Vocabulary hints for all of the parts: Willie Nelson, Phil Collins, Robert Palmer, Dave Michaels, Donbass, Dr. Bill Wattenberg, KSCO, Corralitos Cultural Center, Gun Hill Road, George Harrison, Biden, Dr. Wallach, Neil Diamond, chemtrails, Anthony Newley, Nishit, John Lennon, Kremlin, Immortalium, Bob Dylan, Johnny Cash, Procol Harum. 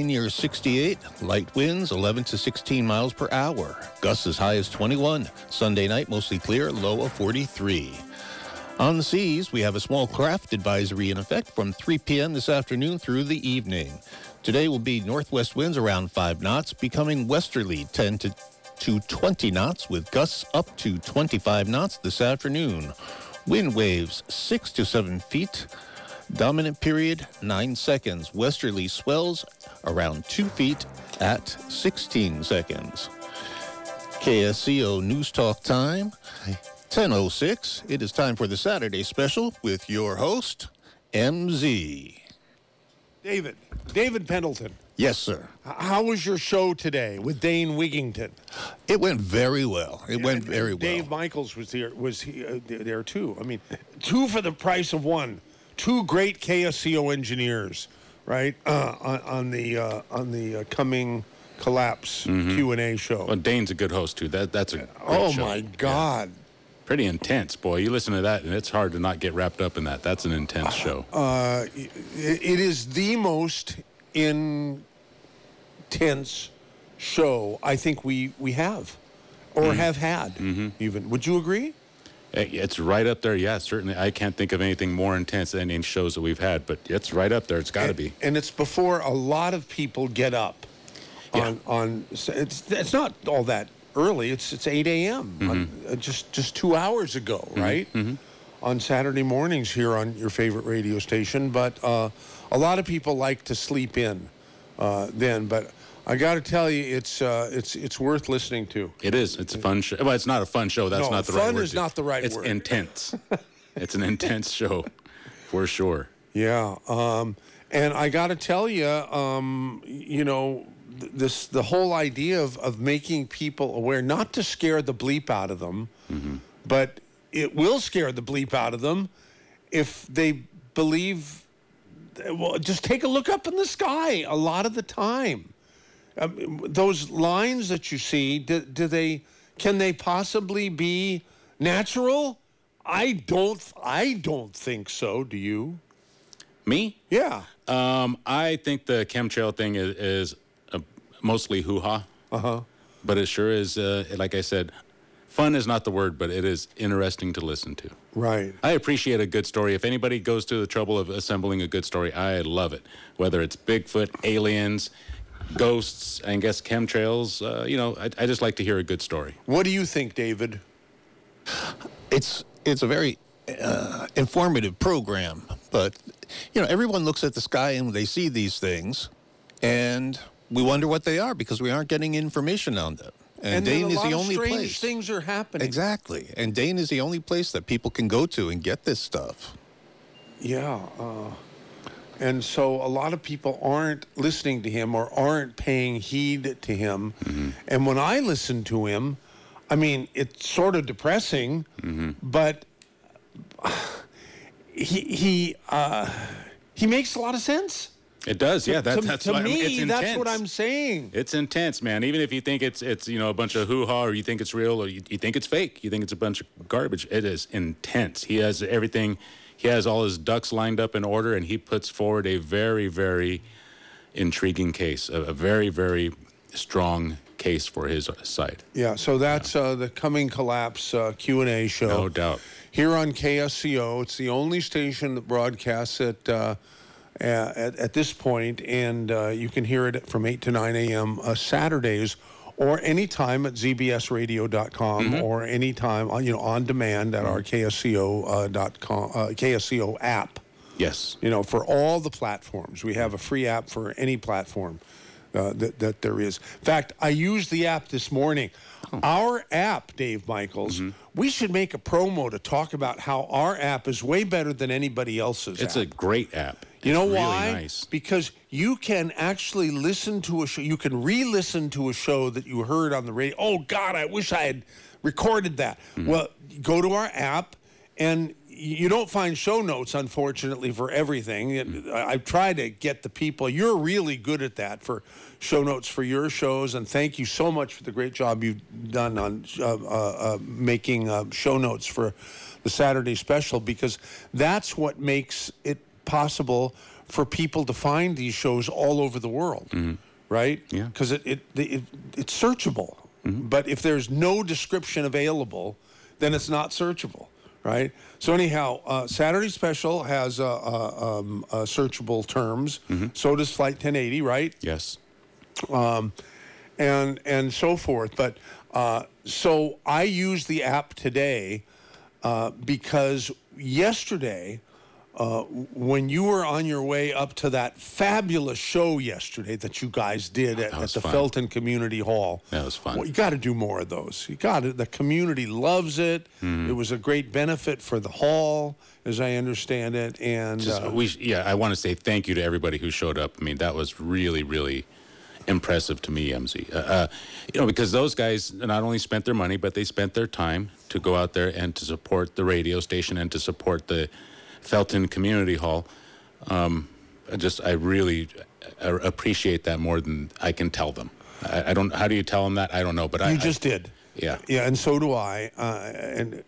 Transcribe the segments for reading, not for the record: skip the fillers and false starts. near 68, light winds 11 to 16 miles per hour. Gusts as high as 21. Sunday night, mostly clear, low of 43. On the seas, we have a small craft advisory in effect from 3 p.m. this afternoon through the evening. Today will be northwest winds around 5 knots, becoming westerly 10 to 20 knots with gusts up to 25 knots this afternoon. Wind waves 6 to 7 feet. Dominant period, 9 seconds. Westerly swells around 2 feet at 16 seconds. KSCO News Talk time, 10:06. It is time for the Saturday special with your host, MZ. David Pendleton. Yes, sir. How was your show today with Dane Wigington? It went very well. It went very well. Dave Michaels was there too. I mean, two for the price of one. Two great KSCO engineers, right, on the coming collapse Q&A show. Well, Dane's a good host, too. That's a great show. My God. Yeah. Pretty intense, boy. You listen to that, and it's hard to not get wrapped up in that. That's an intense show. It is the most intense show I think we have or have had, even. Would you agree? It's right up there, yeah, certainly. I can't think of anything more intense than any shows that we've had, but it's right up there. It's got to be. And it's before a lot of people get up. Yeah. It's not all that early. It's 8 a.m. Just 2 hours ago, right? On Saturday mornings here on your favorite radio station. But a lot of people like to sleep in then, but I got to tell you, it's worth listening to. It is. It's a fun show. Well, it's not a fun show. That's not the right word. Fun is not the right word. It's intense. It's an intense show, for sure. Yeah. And I got to tell you, the whole idea of making people aware, not to scare the bleep out of them, but it will scare the bleep out of them if they believe. Well, just take a look up in the sky a lot of the time. Those lines that you see, can they possibly be natural? I don't think so. Do you? Me? Yeah. I think the chemtrail thing is mostly hoo-ha. But it sure is. Like I said, fun is not the word, but it is interesting to listen to. Right. I appreciate a good story. If anybody goes to the trouble of assembling a good story, I love it. Whether it's Bigfoot, aliens, ghosts, I guess chemtrails. I just like to hear a good story. What do you think, David? It's a very informative program, but everyone looks at the sky and they see these things, and we wonder what they are because we aren't getting information on them. And Dane is the only place. Strange things are happening. Exactly, and Dane is the only place that people can go to and get this stuff. Yeah. And so a lot of people aren't listening to him or aren't paying heed to him. And when I listen to him, I mean, it's sort of depressing, but he makes a lot of sense. It does, yeah. That's what I'm saying. It's intense, man. Even if you think it's a bunch of hoo-ha, or you think it's real, or you think it's fake, you think it's a bunch of garbage, it is intense. He has everything. He has all his ducks lined up in order, and he puts forward a very, very intriguing case, a very, very strong case for his side. Yeah, so that's the coming collapse Q&A show. No doubt. Here on KSCO, it's the only station that broadcasts it at this point, and you can hear it from 8 to 9 a.m. Saturdays, or anytime at zbsradio.com or anytime on demand at our KSCO app. Yes. For all the platforms. We have a free app for any platform that there is. In fact, I used the app this morning. Oh. Our app, Dave Michaels, we should make a promo to talk about how our app is way better than anybody else's. It's a great app. You know why? Nice. Because you can actually listen to a show. You can re-listen to a show that you heard on the radio. Oh, God, I wish I had recorded that. Well, go to our app, and you don't find show notes, unfortunately, for everything. I try to get the people. You're really good at that, for show notes for your shows, and thank you so much for the great job you've done on making show notes for the Saturday special, because that's what makes it possible for people to find these shows all over the world, mm-hmm. right? Yeah. Because it's searchable. Mm-hmm. But if there's no description available, then it's not searchable, right? So anyhow, Saturday Special has searchable terms. Mm-hmm. So does Flight 1080, right? Yes. And so forth. But so I use the app today because yesterday, when you were on your way up to that fabulous show yesterday that you guys did at the Felton Community Hall. That was fun. Well, you got to do more of those. You got to. The community loves it. Mm-hmm. It was a great benefit for the hall, as I understand it. And I want to say thank you to everybody who showed up. I mean, that was really, really impressive to me, MZ. Because those guys not only spent their money, but they spent their time to go out there and to support the radio station and to support the Felton Community Hall. I really appreciate that more than I can tell them. I don't. How do you tell them that? I don't know. But you just did. Yeah. Yeah, and so do I.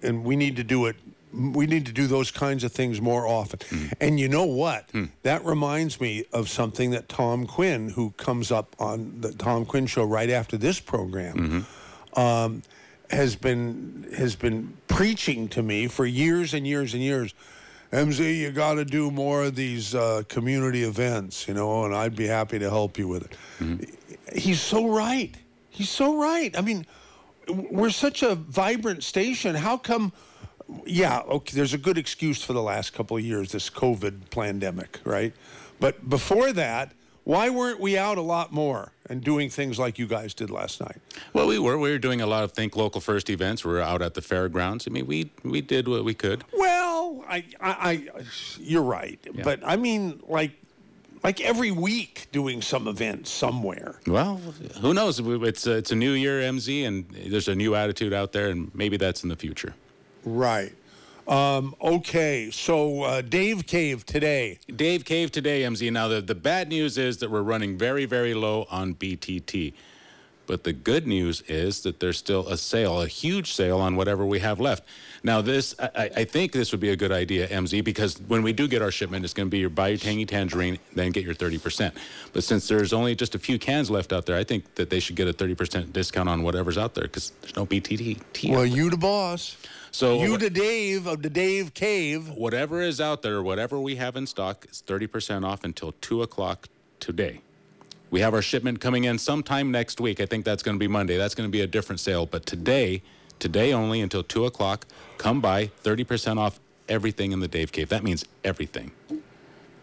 And we need to do it. We need to do those kinds of things more often. Mm. And you know what? Mm. That reminds me of something that Tom Quinn, who comes up on the Tom Quinn Show right after this program, mm-hmm. has been preaching to me for years and years and years. MZ, you got to do more of these community events, and I'd be happy to help you with it. Mm-hmm. He's so right. I mean, we're such a vibrant station. How come, there's a good excuse for the last couple of years, this COVID pandemic, right? But before that, why weren't we out a lot more and doing things like you guys did last night? Well, we were doing a lot of Think Local First events. We were out at the fairgrounds. I mean, we did what we could. Well, I you're right, yeah. But I mean, like every week doing some event somewhere. Well, who knows? It's a new year, MZ, and there's a new attitude out there, and maybe that's in the future. Right. Okay, so Dave Cave today, MZ. Now, the bad news is that we're running very, very low on BTT. But the good news is that there's still a huge sale on whatever we have left. Now, I think this would be a good idea, MZ, because when we do get our shipment, it's going to be buy your tangy tangerine, then get your 30%. But since there's only just a few cans left out there, I think that they should get a 30% discount on whatever's out there because there's no BTT. Well, you the boss. So you to Dave of the Dave Cave. Whatever is out there, whatever we have in stock, it's 30% off until 2 o'clock today. We have our shipment coming in sometime next week. I think that's going to be Monday. That's going to be a different sale. But today only until 2 o'clock, come by, 30% off everything in the Dave Cave. That means everything.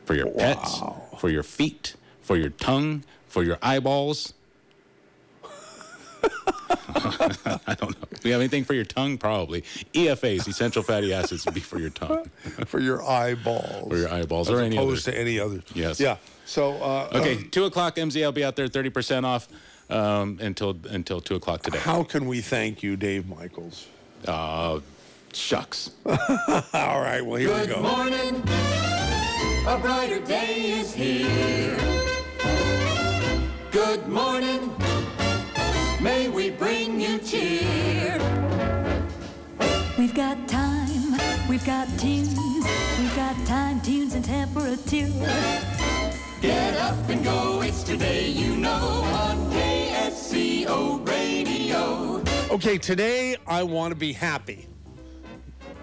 For your pets, for your feet, for your tongue, for your eyeballs. I don't know. Do you have anything for your tongue? Probably. EFAs, essential fatty acids, would be for your tongue. For your eyeballs. For your eyeballs. As or any opposed other. To any other. Yes. Yeah. So. Okay, 2 o'clock, MZ. I'll be out there 30% off until 2 o'clock today. How can we thank you, Dave Michaels? Shucks. All right, well, here we go. Good morning. A brighter day is here. Good morning. May we bring you cheer. We've got time, we've got tunes, we've got time, tunes, and temperature. Get up and go, it's today, on KSCO Radio. Okay, today I want to be happy.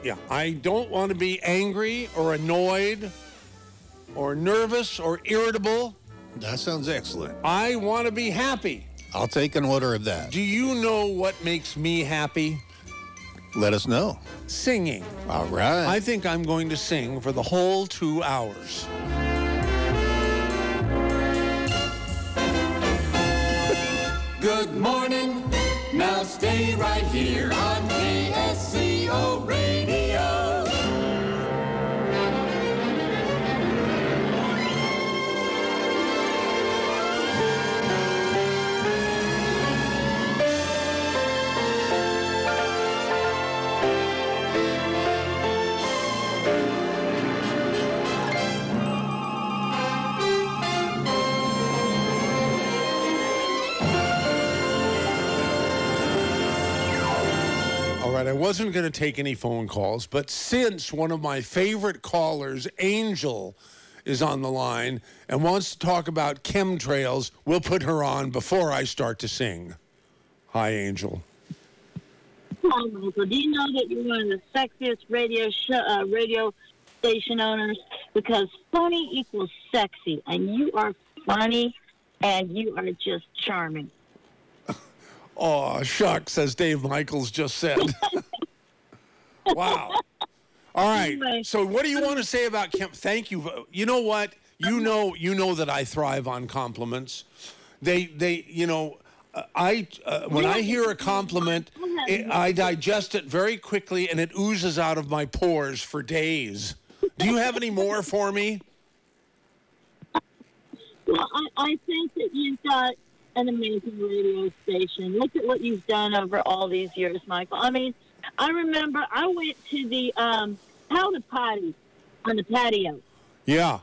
Yeah, I don't want to be angry or annoyed or nervous or irritable. That sounds excellent. I want to be happy. I'll take an order of that. Do you know what makes me happy? Let us know. Singing. All right. I think I'm going to sing for the whole 2 hours. Good morning. Now stay right here on KSCO Radio. I wasn't going to take any phone calls, but since one of my favorite callers, Angel, is on the line and wants to talk about chemtrails. We'll put her on before I start to sing. Hi, Angel. Hi, Michael. Do you know that you're one of the sexiest radio station owners? Because funny equals sexy, and you are funny, and you are just charming. Oh, shucks, as Dave Michaels just said. Wow. All right. Anyway. So what do you want to say about Kemp? Thank you. You know what? You know that I thrive on compliments. When I hear a compliment, I digest it very quickly, and it oozes out of my pores for days. Do you have any more for me? Well, I think that you've got an amazing radio station. Look at what you've done over all these years, Michael. I mean, I remember I went to the powder potty on the patio. Yeah.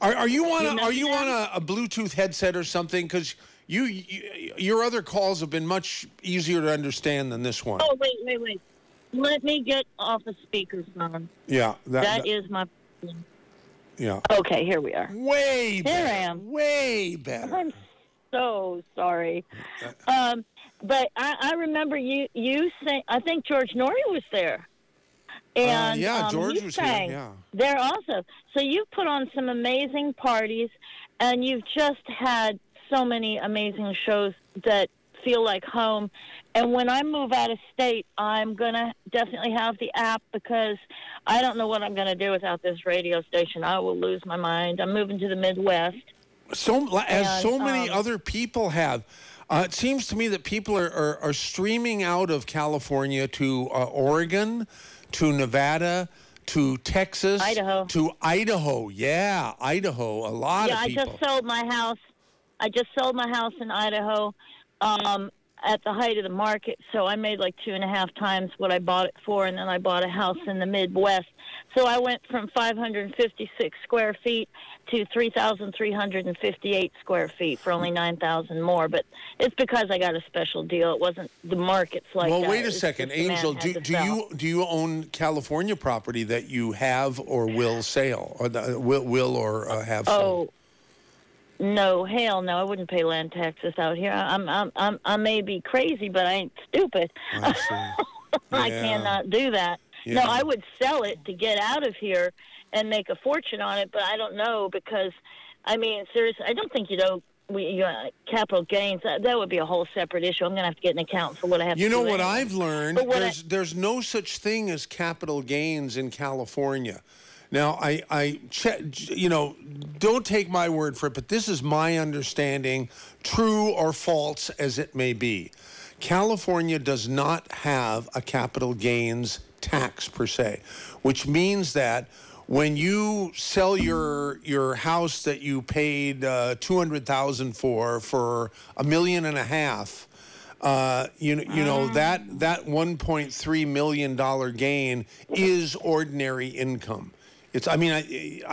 Are you on a Bluetooth headset or something? Because your other calls have been much easier to understand than this one. Oh, wait. Let me get off the speakerphone. Yeah. That is my problem. Yeah. Okay, here we are. Way better. Here I am. Way better. I'm so sorry. But I remember you sang, I think George Nori was there. And George was sang here, yeah. There also. So you've put on some amazing parties, and you've just had so many amazing shows that feel like home. And when I move out of state, I'm going to definitely have the app, because I don't know what I'm going to do without this radio station. I will lose my mind. I'm moving to the Midwest. As so many other people have. It seems to me that people are streaming out of California to Oregon, to Nevada, to Texas. Idaho. To Idaho. Yeah, Idaho. A lot of people. Yeah, I just sold my house in Idaho at the height of the market, so I made like 2.5 times what I bought it for, and then I bought a house in the Midwest. So I went from 556 square feet to 3,358 square feet for only 9,000 more. But it's because I got a special deal. It wasn't the market's like that. Well, wait a second, Angel. Do you own California property that you have or will sell, or have sold? No, hell no! I wouldn't pay land taxes out here. I may be crazy, but I ain't stupid. I see. Yeah. I cannot do that. Yeah. No, I would sell it to get out of here and make a fortune on it, but I don't know, because, I mean, seriously, I don't think capital gains. That would be a whole separate issue. I'm going to have to get an accountant for what I have to do. You know what anyway. I've learned? There's no such thing as capital gains in California. Now, don't take my word for it, but this is my understanding, true or false as it may be. California does not have a capital gains tax per se, which means that when you sell your house that you paid $200,000 for $1.5 million, that $1.3 million gain is ordinary income. You don't get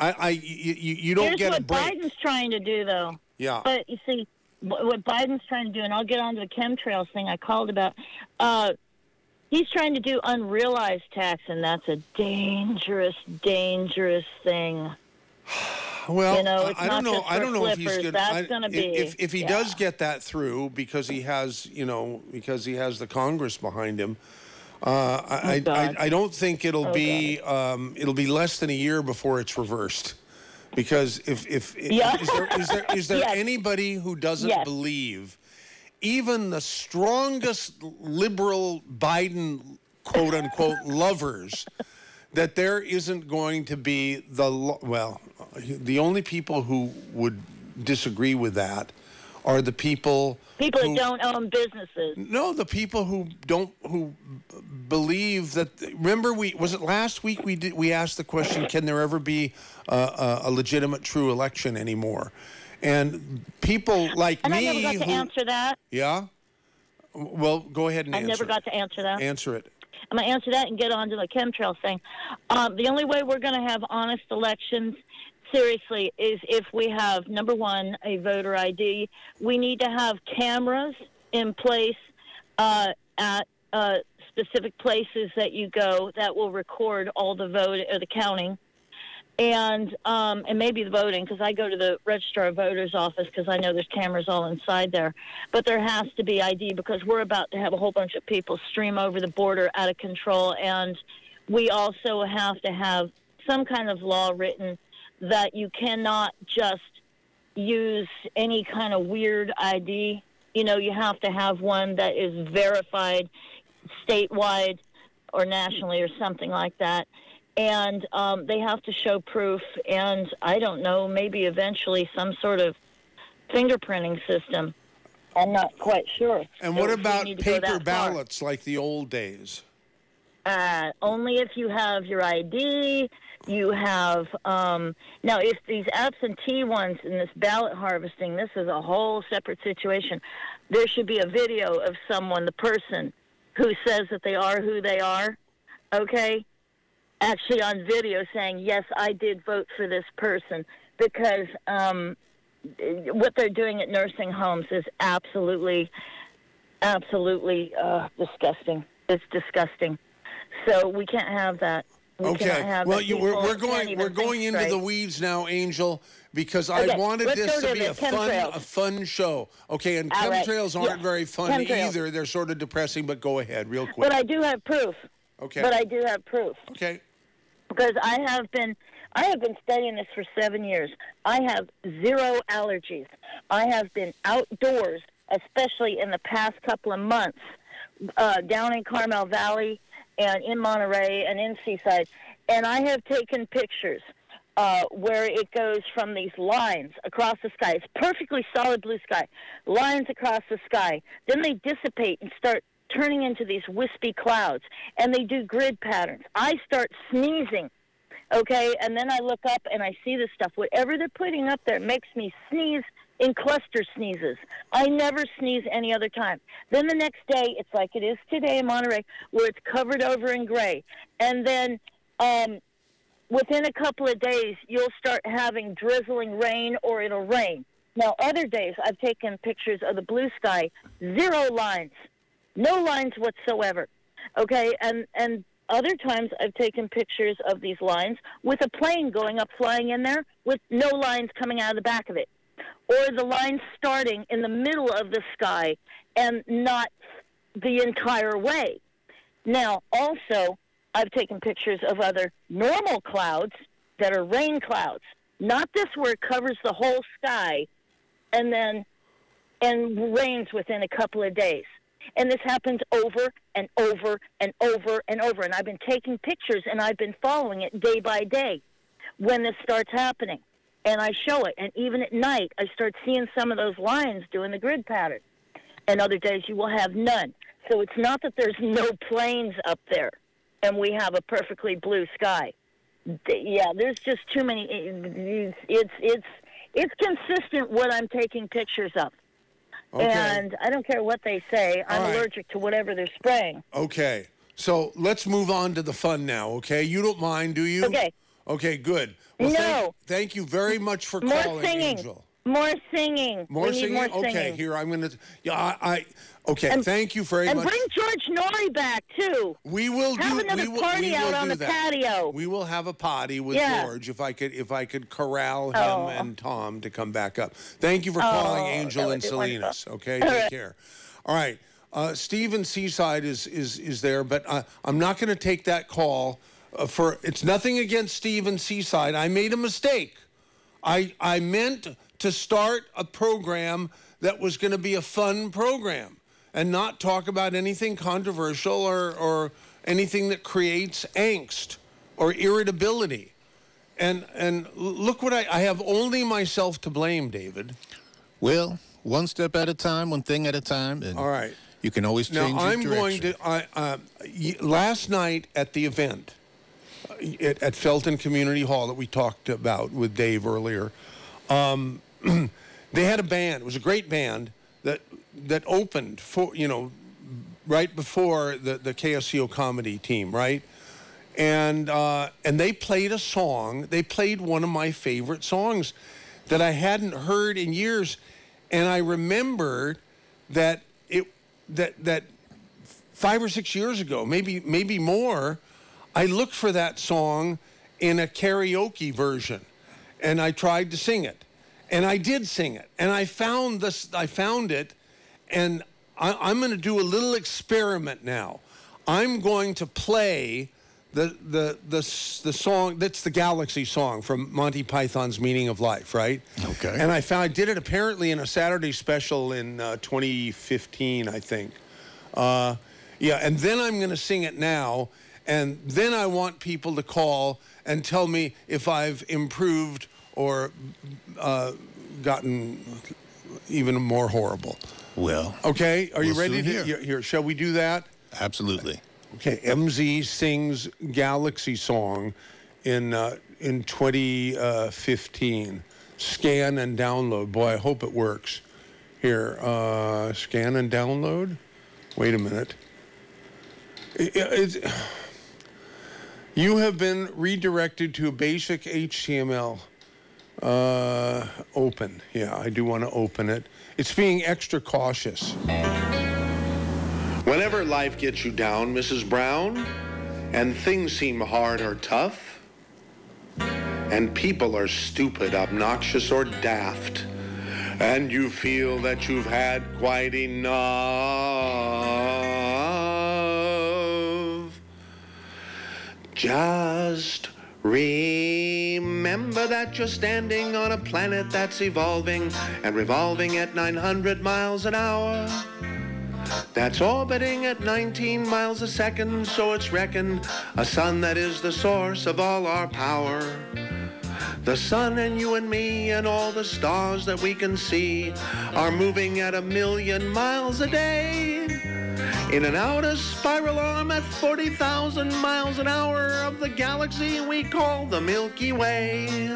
a break. Here's what Biden's trying to do, though. Yeah. But, you see, what Biden's trying to do, and I'll get on to the chemtrails thing I called about, he's trying to do unrealized tax, and that's a dangerous, dangerous thing. Well, I don't know if he's going to be. If he does get that through, because he has the Congress behind him, I don't think it'll be less than a year before it's reversed, because is there anybody who doesn't believe even the strongest liberal Biden quote unquote lovers that there isn't going to be the only people who would disagree with that are the people who don't own businesses. No, the people who believe that. Remember, last week we asked the question: can there ever be a legitimate, true election anymore? And people like me. I never got to answer that. Yeah. Well, go ahead and answer it. I never got to answer that. Answer it. I'm going to answer that and get on to the chemtrail thing. The only way we're going to have honest elections, seriously, is if we have, number one, a voter ID. We need to have cameras in place at specific places that you go that will record all the vote or the counting. And maybe the voting, because I go to the registrar of voters office because I know there's cameras all inside there. But there has to be ID because we're about to have a whole bunch of people stream over the border out of control. And we also have to have some kind of law written that you cannot just use any kind of weird ID. You know, you have to have one that is verified statewide or nationally or something like that. And they have to show proof, and I don't know, maybe eventually some sort of fingerprinting system. I'm not quite sure. And what about paper ballots like the old days? Only if you have your ID, you have... now, if these absentee ones and this ballot harvesting, this is a whole separate situation. There should be a video of someone, the person, who says that they are who they are, okay? Actually on video saying, yes, I did vote for this person, because what they're doing at nursing homes is absolutely disgusting. It's disgusting. So we can't have that. We're going into the weeds now, Angel, because I wanted this to be a fun show. Okay, and chemtrails aren't very fun either. They're sort of depressing, but go ahead real quick. But I do have proof. Okay. But I do have proof. Okay. Because I have been studying this for 7 years. I have zero allergies. I have been outdoors, especially in the past couple of months, down in Carmel Valley and in Monterey and in Seaside. And I have taken pictures where it goes from these lines across the sky. It's perfectly solid blue sky. Lines across the sky. Then they dissipate and start turning into these wispy clouds, and they do grid patterns. I start sneezing, okay, and then I look up and I see this stuff. Whatever they're putting up there makes me sneeze in cluster sneezes. I never sneeze any other time. Then the next day, it's like it is today in Monterey, where it's covered over in gray. And then within a couple of days, you'll start having drizzling rain, or it'll rain. Now, other days, I've taken pictures of the blue sky, zero lines. No lines whatsoever, okay? And other times I've taken pictures of these lines with a plane going up, flying in there, with no lines coming out of the back of it. Or the lines starting in the middle of the sky and not the entire way. Now, also, I've taken pictures of other normal clouds that are rain clouds. Not this where it covers the whole sky and rains within a couple of days. And this happens over and over and over and over. And I've been taking pictures, and I've been following it day by day when this starts happening. And I show it. And even at night, I start seeing some of those lines doing the grid pattern. And other days, you will have none. So it's not that there's no planes up there and we have a perfectly blue sky. Yeah, there's just too many. It's consistent what I'm taking pictures of. Okay. And I don't care what they say. I'm allergic to whatever they're spraying. Okay. So let's move on to the fun now, okay? You don't mind, do you? Okay. Okay, good. Well, no. Thank you very much for calling, Angel. More singing. Okay, here, I'm going to... thank you very much. And bring George Nori back, too. We will do... Have another party out on the patio. We will have a potty with George, if I could corral him and Tom to come back up. Thank you for calling, Angel and Salinas. Wonderful. Okay, take care. All right, Steve in Seaside is there, but I'm not going to take that call. It's nothing against Steve in Seaside. I made a mistake. I meant to start a program that was going to be a fun program and not talk about anything controversial or anything that creates angst or irritability. And look what I have only myself to blame, David. Well, one step at a time, one thing at a time. And all right. You can always change direction. Last night at the event... at Felton Community Hall that we talked about with Dave earlier, they had a band. It was a great band that opened for right before the KSCO comedy team, right? And they played a song. They played one of my favorite songs that I hadn't heard in years, and I remembered that 5 or 6 years ago, maybe more. I looked for that song, in a karaoke version, and I tried to sing it, and I did sing it, and I found it, and I'm going to do a little experiment now. I'm going to play the song that's the Galaxy song from Monty Python's Meaning of Life, right? Okay. And I did it apparently in a Saturday special in 2015, I think. Yeah, and then I'm going to sing it now, and then I want people to call and tell me if I've improved or gotten even more horrible. Well, okay, are you ready? Here, shall we do that? Absolutely. Okay, MZ sings Galaxy Song in 2015. Scan and download. Boy, I hope it works. Here, scan and download. Wait a minute. You have been redirected to a basic HTML. Open. Yeah, I do want to open it. It's being extra cautious. Whenever life gets you down, Mrs. Brown, and things seem hard or tough, and people are stupid, obnoxious, or daft, and you feel that you've had quite enough, just remember that you're standing on a planet that's evolving and revolving at 900 miles an hour. That's orbiting at 19 miles a second, so it's reckoned a sun that is the source of all our power. The sun and you and me and all the stars that we can see are moving at 1 million miles a day in an outer spiral arm at 40,000 miles an hour of the galaxy we call the Milky Way.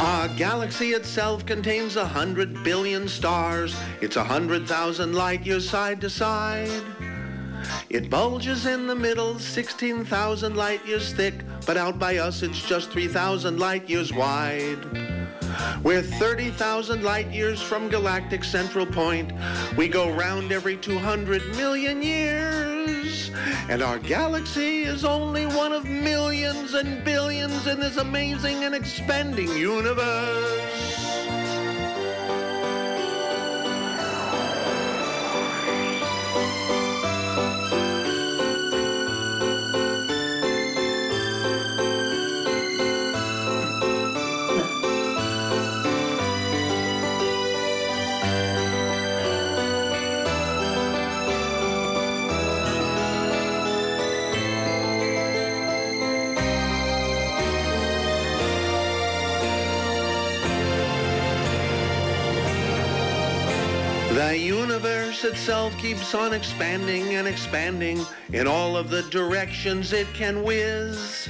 Our galaxy itself contains 100 billion stars. It's 100,000 light years side to side. It bulges in the middle, 16,000 light years thick, but out by us it's just 3,000 light years wide. We're 30,000 light years from galactic central point. We go round every 200 million years, and our galaxy is only one of millions and billions in this amazing and expanding universe. The universe itself keeps on expanding and expanding in all of the directions it can whiz.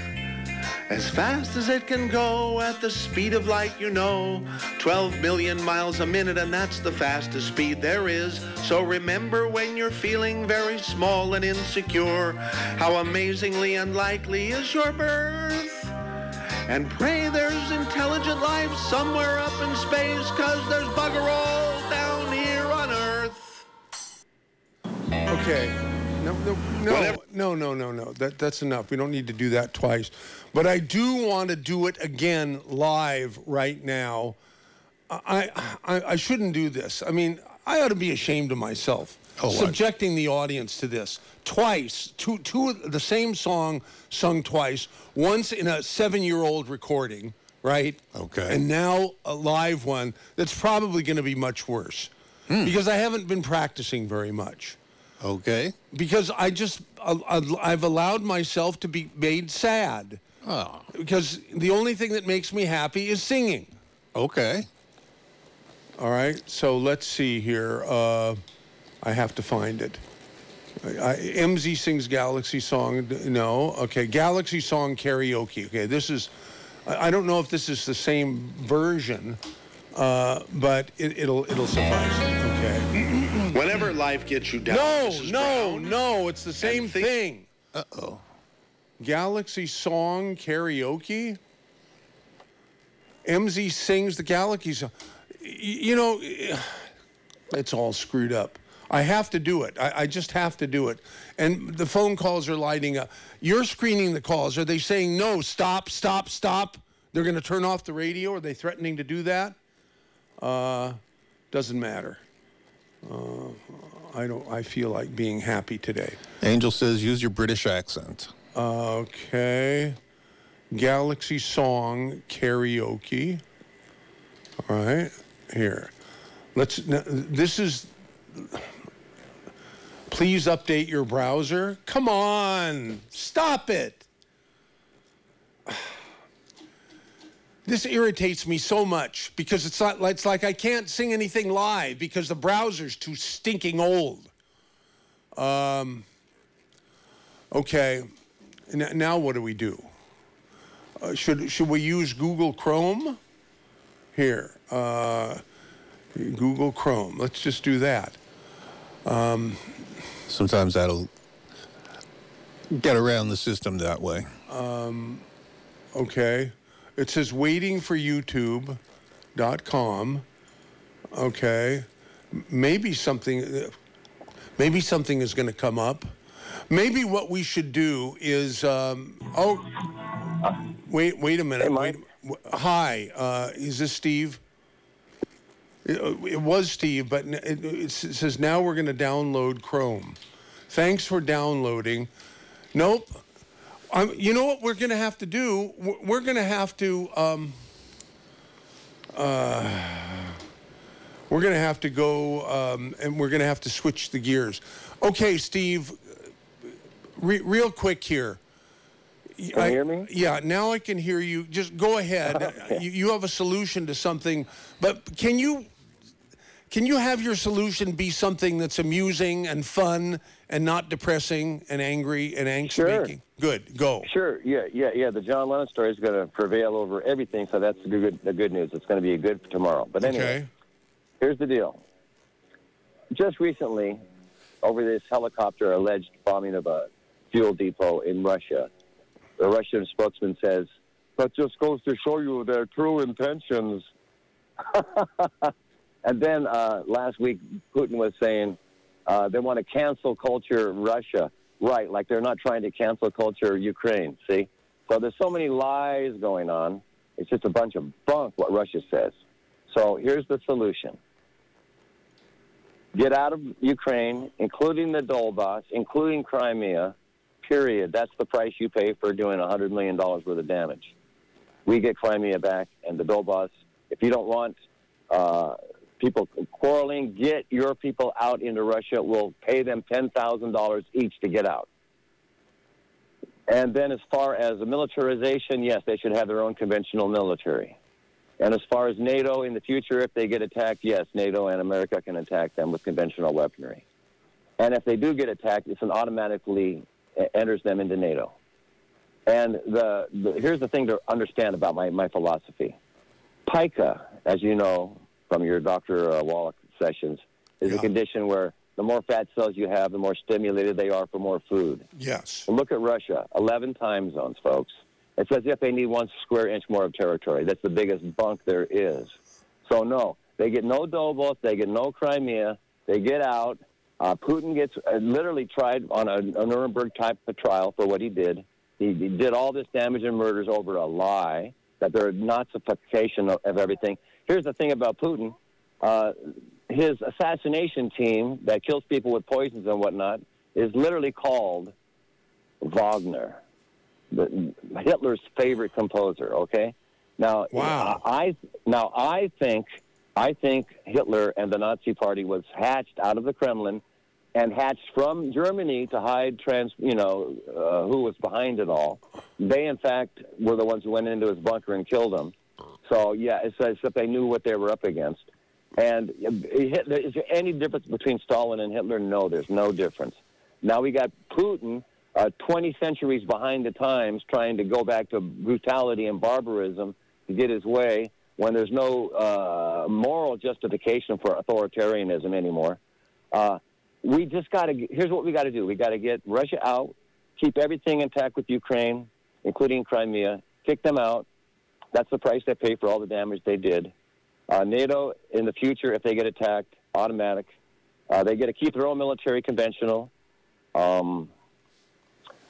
As fast as it can go at the speed of light, 12 million miles a minute, and that's the fastest speed there is. So remember when you're feeling very small and insecure, how amazingly unlikely is your birth. And pray there's intelligent life somewhere up in space, 'cause there's bugger all down here on Earth. Okay. No. That's enough. We don't need to do that twice. But I do want to do it again live right now. I shouldn't do this. I mean, I ought to be ashamed of myself. Oh, subjecting the audience to this twice, two of the same song sung twice, once in a 7-year-old recording, right? Okay. And now a live one that's probably going to be much worse because I haven't been practicing very much. Okay. Because I've allowed myself to be made sad. Oh. Because the only thing that makes me happy is singing. Okay. All right. So let's see here. I have to find it. MZ sings Galaxy Song. No. Okay. Galaxy Song Karaoke. Okay. This is, I don't know if this is the same version, but it'll suffice. Okay. Whenever life gets you down. No. It's the same thing. Uh-oh. Galaxy Song Karaoke. MZ sings the Galaxy Song. It's all screwed up. I have to do it. I just have to do it. And the phone calls are lighting up. You're screening the calls. Are they saying, no, stop, stop, stop? They're going to turn off the radio? Are they threatening to do that? Doesn't matter. I feel like being happy today. Angel says, use your British accent. Okay. Galaxy Song Karaoke. All right. Here. This is... Please update your browser. Come on. Stop it. This irritates me so much because it's like I can't sing anything live because the browser's too stinking old. Okay. Now what do we do? Should we use Google Chrome? Here. Google Chrome. Let's just do that. Sometimes that'll get around the system that way. Okay. It says waiting for YouTube.com. Okay. Maybe something is going to come up. Maybe what we should do is... wait a minute. Hey, Mike. Hi. Is this Steve? It was Steve, but it says now we're going to download Chrome. Thanks for downloading. Nope. You know what we're going to have to do? We're going to have to. We're going to have to go, and we're going to have to switch the gears. Okay, Steve. Real quick here. Can you hear me? Yeah, now I can hear you. Just go ahead. Okay. You have a solution to something, but can you? Can you have your solution be something that's amusing and fun and not depressing and angry and angst-making? Sure. Good. Go. Sure. Yeah. The John Lennon story is going to prevail over everything, so that's the good news. It's going to be a good tomorrow. But anyway, Here's the deal. Just recently, over this helicopter alleged bombing of a fuel depot in Russia, the Russian spokesman says, that just goes to show you their true intentions. And then last week, Putin was saying they want to cancel culture Russia. Right, like they're not trying to cancel culture Ukraine, see? So there's so many lies going on. It's just a bunch of bunk what Russia says. So here's the solution. Get out of Ukraine, including the Donbass, including Crimea, period. That's the price you pay for doing $100 million worth of damage. We get Crimea back and the Donbass. If you don't want... people quarreling, get your people out into Russia. We'll pay them $10,000 each to get out. And then as far as the militarization, yes, they should have their own conventional military. And as far as NATO in the future, if they get attacked, yes, NATO and America can attack them with conventional weaponry. And if they do get attacked, it automatically enters them into NATO. And here's the thing to understand about my philosophy. PICA, as you know from your Dr. Wallach sessions, is a condition where the more fat cells you have, the more stimulated they are for more food. Yes. And look at Russia, 11 time zones, folks. It's as if they need one square inch more of territory. That's the biggest bunk there is. So, no, they get no Donbass, they get no Crimea, they get out. Putin gets literally tried on a Nuremberg-type trial for what he did. He did all this damage and murders over a lie. That they're Nazification of everything. Here's the thing about Putin. His assassination team that kills people with poisons and whatnot is literally called Wagner, Hitler's favorite composer, okay? Now, wow. I think Hitler and the Nazi Party was hatched out of the Kremlin and hatched from Germany to hide who was behind it all. They, in fact, were the ones who went into his bunker and killed him. So, yeah, it's as if they knew what they were up against. And is there any difference between Stalin and Hitler? No, there's no difference. Now we got Putin 20 centuries behind the times trying to go back to brutality and barbarism to get his way when there's no moral justification for authoritarianism anymore. We just got to... Here's what we got to do. We got to get Russia out, keep everything intact with Ukraine, including Crimea, kick them out. That's the price they pay for all the damage they did. NATO, in the future, if they get attacked, automatic. They get to keep their own military conventional.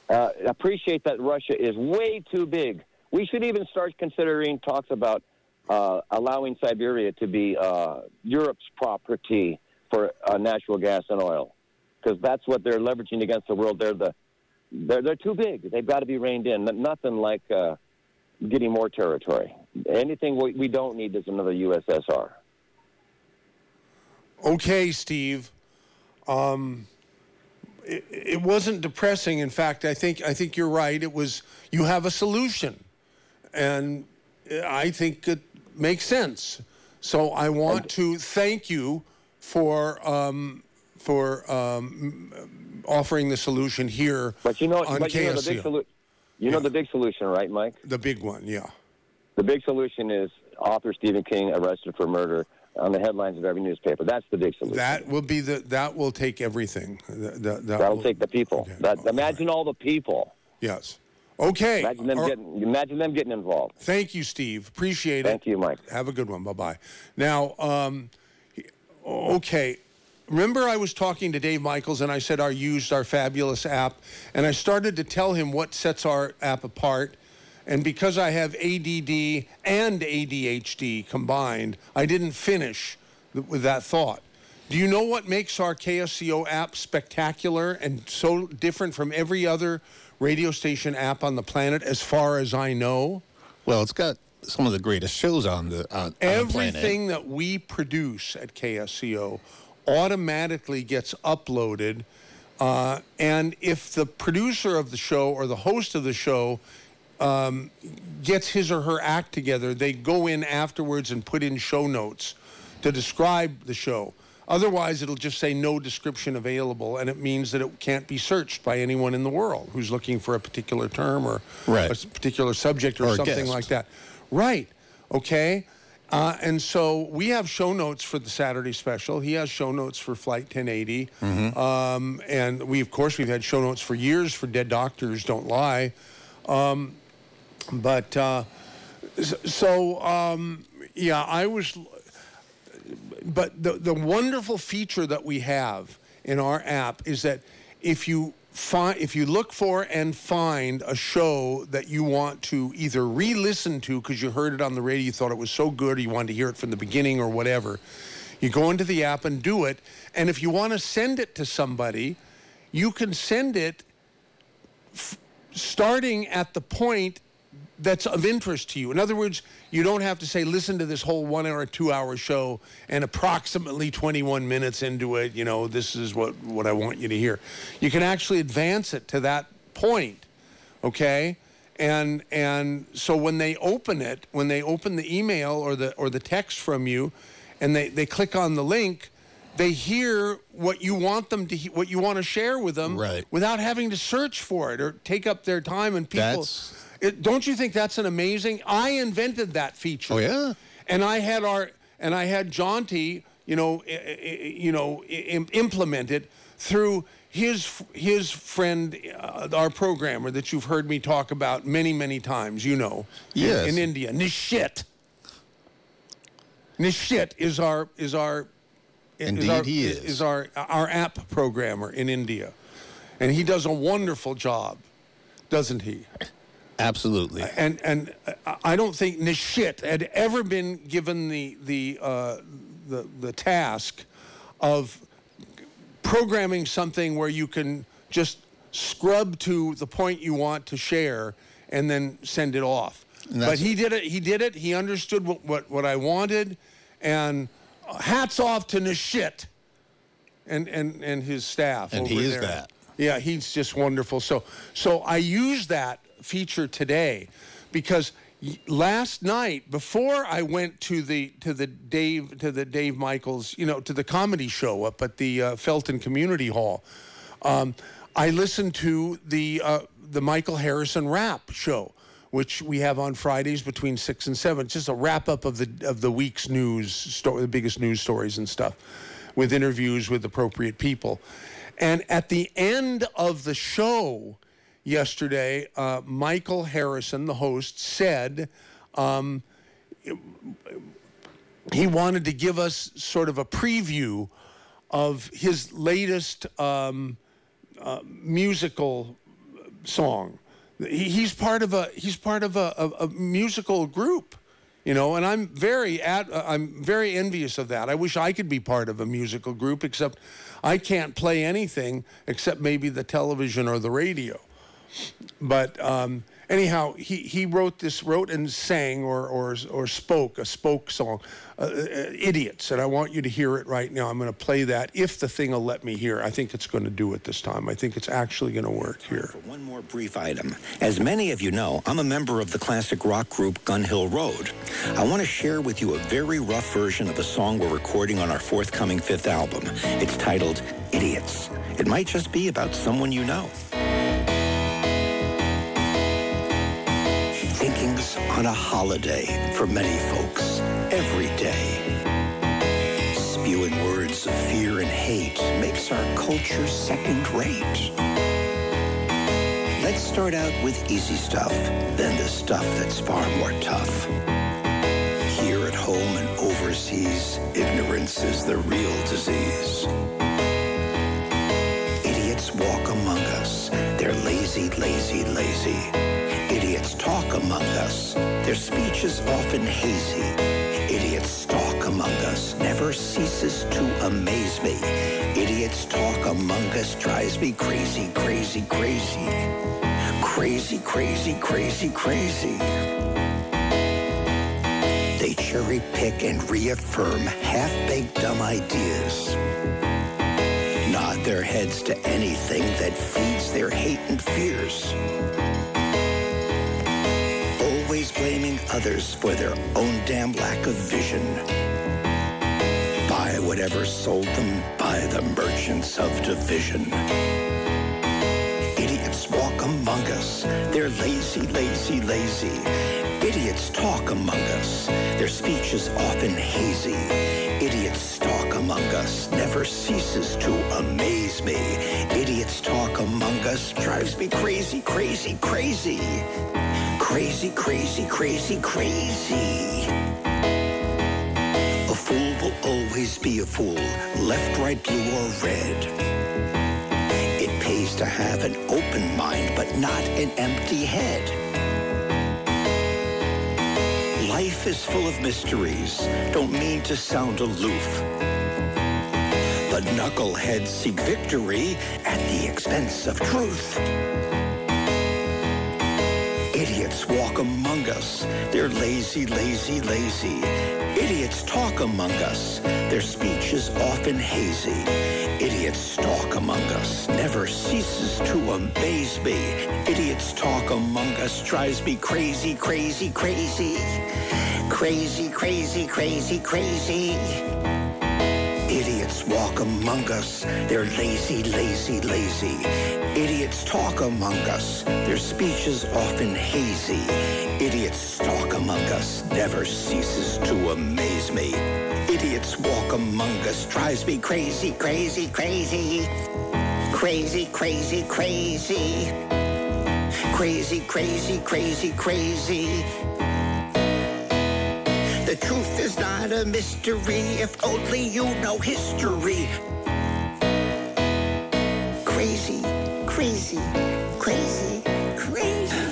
Appreciate that Russia is way too big. We should even start considering talks about allowing Siberia to be Europe's property for natural gas and oil, because that's what they're leveraging against the world. They're too big. They've got to be reined in. Nothing like getting more territory. Anything we don't need is another USSR. Okay, Steve. It wasn't depressing. In fact, I think you're right. It was, you have a solution, and I think it makes sense. So I want to thank you for offering the solution here on KSCO. You know the big solution, right, Mike? The big one, yeah. The big solution is author Stephen King arrested for murder on the headlines of every newspaper. That's the big solution. That will take everything. That'll take the people. Okay. Imagine all the people. Yes. Okay. Imagine them getting involved. Thank you, Steve. Appreciate it. Thank you, Mike. Have a good one. Bye-bye. Now, okay. Remember I was talking to Dave Michaels, and I said I used our fabulous app, and I started to tell him what sets our app apart. And because I have ADD and ADHD combined, I didn't finish with that thought. Do you know what makes our KSCO app spectacular and so different from every other radio station app on the planet, as far as I know? Well, it's got some of the greatest shows on the planet. Everything that we produce at KSCO automatically gets uploaded. And if the producer of the show or the host of the show gets his or her act together, they go in afterwards and put in show notes to describe the show. Otherwise, it'll just say no description available, and it means that it can't be searched by anyone in the world who's looking for a particular term or a particular subject or something guest. Like that. Right. Okay. And so we have show notes for the Saturday special. He has show notes for Flight 1080. Mm-hmm. And we've had show notes for years for Dead Doctors Don't Lie. But the wonderful feature that we have in our app is that if you look for and find a show that you want to either re-listen to because you heard it on the radio, you thought it was so good, or you wanted to hear it from the beginning or whatever, you go into the app and do it. And if you want to send it to somebody, you can send it starting at the point that's of interest to you. In other words, you don't have to say, listen to this whole 1 hour, 2 hour show, and approximately 21 minutes into it, this is what I want you to hear. You can actually advance it to that point, okay? And so when they open the email or the text from you, and they click on the link, they hear what you want them to what you want to share with them, right, without having to search for it or take up their time. And people, don't you think that's an amazing? I invented that feature. Oh yeah. And I had Jaunty, implement it through his friend, our programmer that you've heard me talk about many, many times. Yes. In India, Nishit. Nishit is our. Indeed, he is our app programmer in India, and he does a wonderful job, doesn't he? Absolutely. And I don't think Nishit had ever been given the task of programming something where you can just scrub to the point you want to share and then send it off. But he did it. He understood what I wanted, and hats off to Nishit and his staff over there. And he is that. Yeah, he's just wonderful. So I used that feature today because last night, before I went to the Dave Michaels, to the comedy show up at the Felton Community Hall, I listened to the Michael Harrison rap show, which we have on Fridays between 6 and 7. It's just a wrap-up of the week's news, the biggest news stories and stuff, with interviews with appropriate people. And at the end of the show yesterday, Michael Harrison, the host, said, he wanted to give us sort of a preview of his latest musical song. He's part of a musical group, you know, and I'm very envious of that. I wish I could be part of a musical group, except I can't play anything except maybe the television or the radio. But anyhow, he wrote and sang or spoke a spoke song, Idiots, and I want you to hear it right now. I'm going to play that if the thing will let me hear. I think it's going to do it this time. I think it's actually going to work here. For one more brief item. As many of you know, I'm a member of the classic rock group Gun Hill Road. I want to share with you a very rough version of a song we're recording on our forthcoming 5th album. It's titled Idiots. It might just be about someone you know. Thinking's on a holiday for many folks every day. Spewing words of fear and hate makes our culture second rate. Let's start out with easy stuff, then the stuff that's far more tough. Here at home and overseas, ignorance is the real disease. Idiots walk among us. They're lazy, lazy, lazy. Idiots talk among us. Their speech is often hazy. Idiots stalk among us. Never ceases to amaze me. Idiots talk among us. Drives me crazy, crazy, crazy. Crazy, crazy, crazy, crazy. They cherry pick and reaffirm half-baked dumb ideas. Nod their heads to anything that feeds their hate and fears. Always blaming others for their own damn lack of vision. Buy whatever sold them by the merchants of division. Idiots walk among us. They're lazy, lazy, lazy. Idiots talk among us. Their speech is often hazy. Idiots stalk among us. Never ceases to amaze me. Idiots talk among us. Drives me crazy, crazy, crazy. Crazy, crazy, crazy, crazy. A fool will always be a fool, left, right, blue, or red. It pays to have an open mind, but not an empty head. Life is full of mysteries, don't mean to sound aloof. But knuckleheads seek victory at the expense of truth. Idiots walk among us. They're lazy, lazy, lazy. Idiots talk among us. Their speech is often hazy. Idiots stalk among us. Never ceases to amaze me. Idiots talk among us. Drives me crazy, crazy, crazy. Crazy, crazy, crazy, crazy. Idiots walk among us. They're lazy, lazy, lazy. Idiots talk among us. Their speech is often hazy. Idiots stalk among us. Never ceases to amaze me. Idiots walk among us. Drives me crazy, crazy, crazy. Crazy, crazy, crazy. Crazy, crazy, crazy, crazy. The truth is not a mystery if only you know history. Crazy, crazy, crazy, crazy.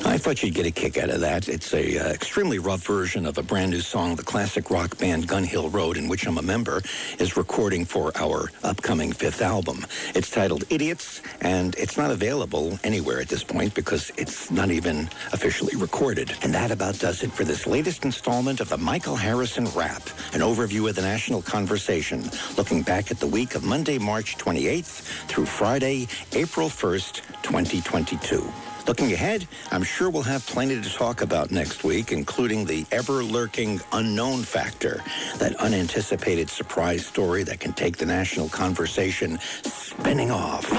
I thought you'd get a kick out of that. It's an extremely rough version of a brand new song the classic rock band Gun Hill Road, in which I'm a member, is recording for our upcoming 5th album. It's titled Idiots, and it's not available anywhere at this point because it's not even officially recorded. And that about does it for this latest installment of the Michael Harrison Wrap, an overview of the national conversation, looking back at the week of Monday, March 28th through Friday, April 1st, 2022. Looking ahead, I'm sure we'll have plenty to talk about next week, including the ever-lurking unknown factor, that unanticipated surprise story that can take the national conversation spinning off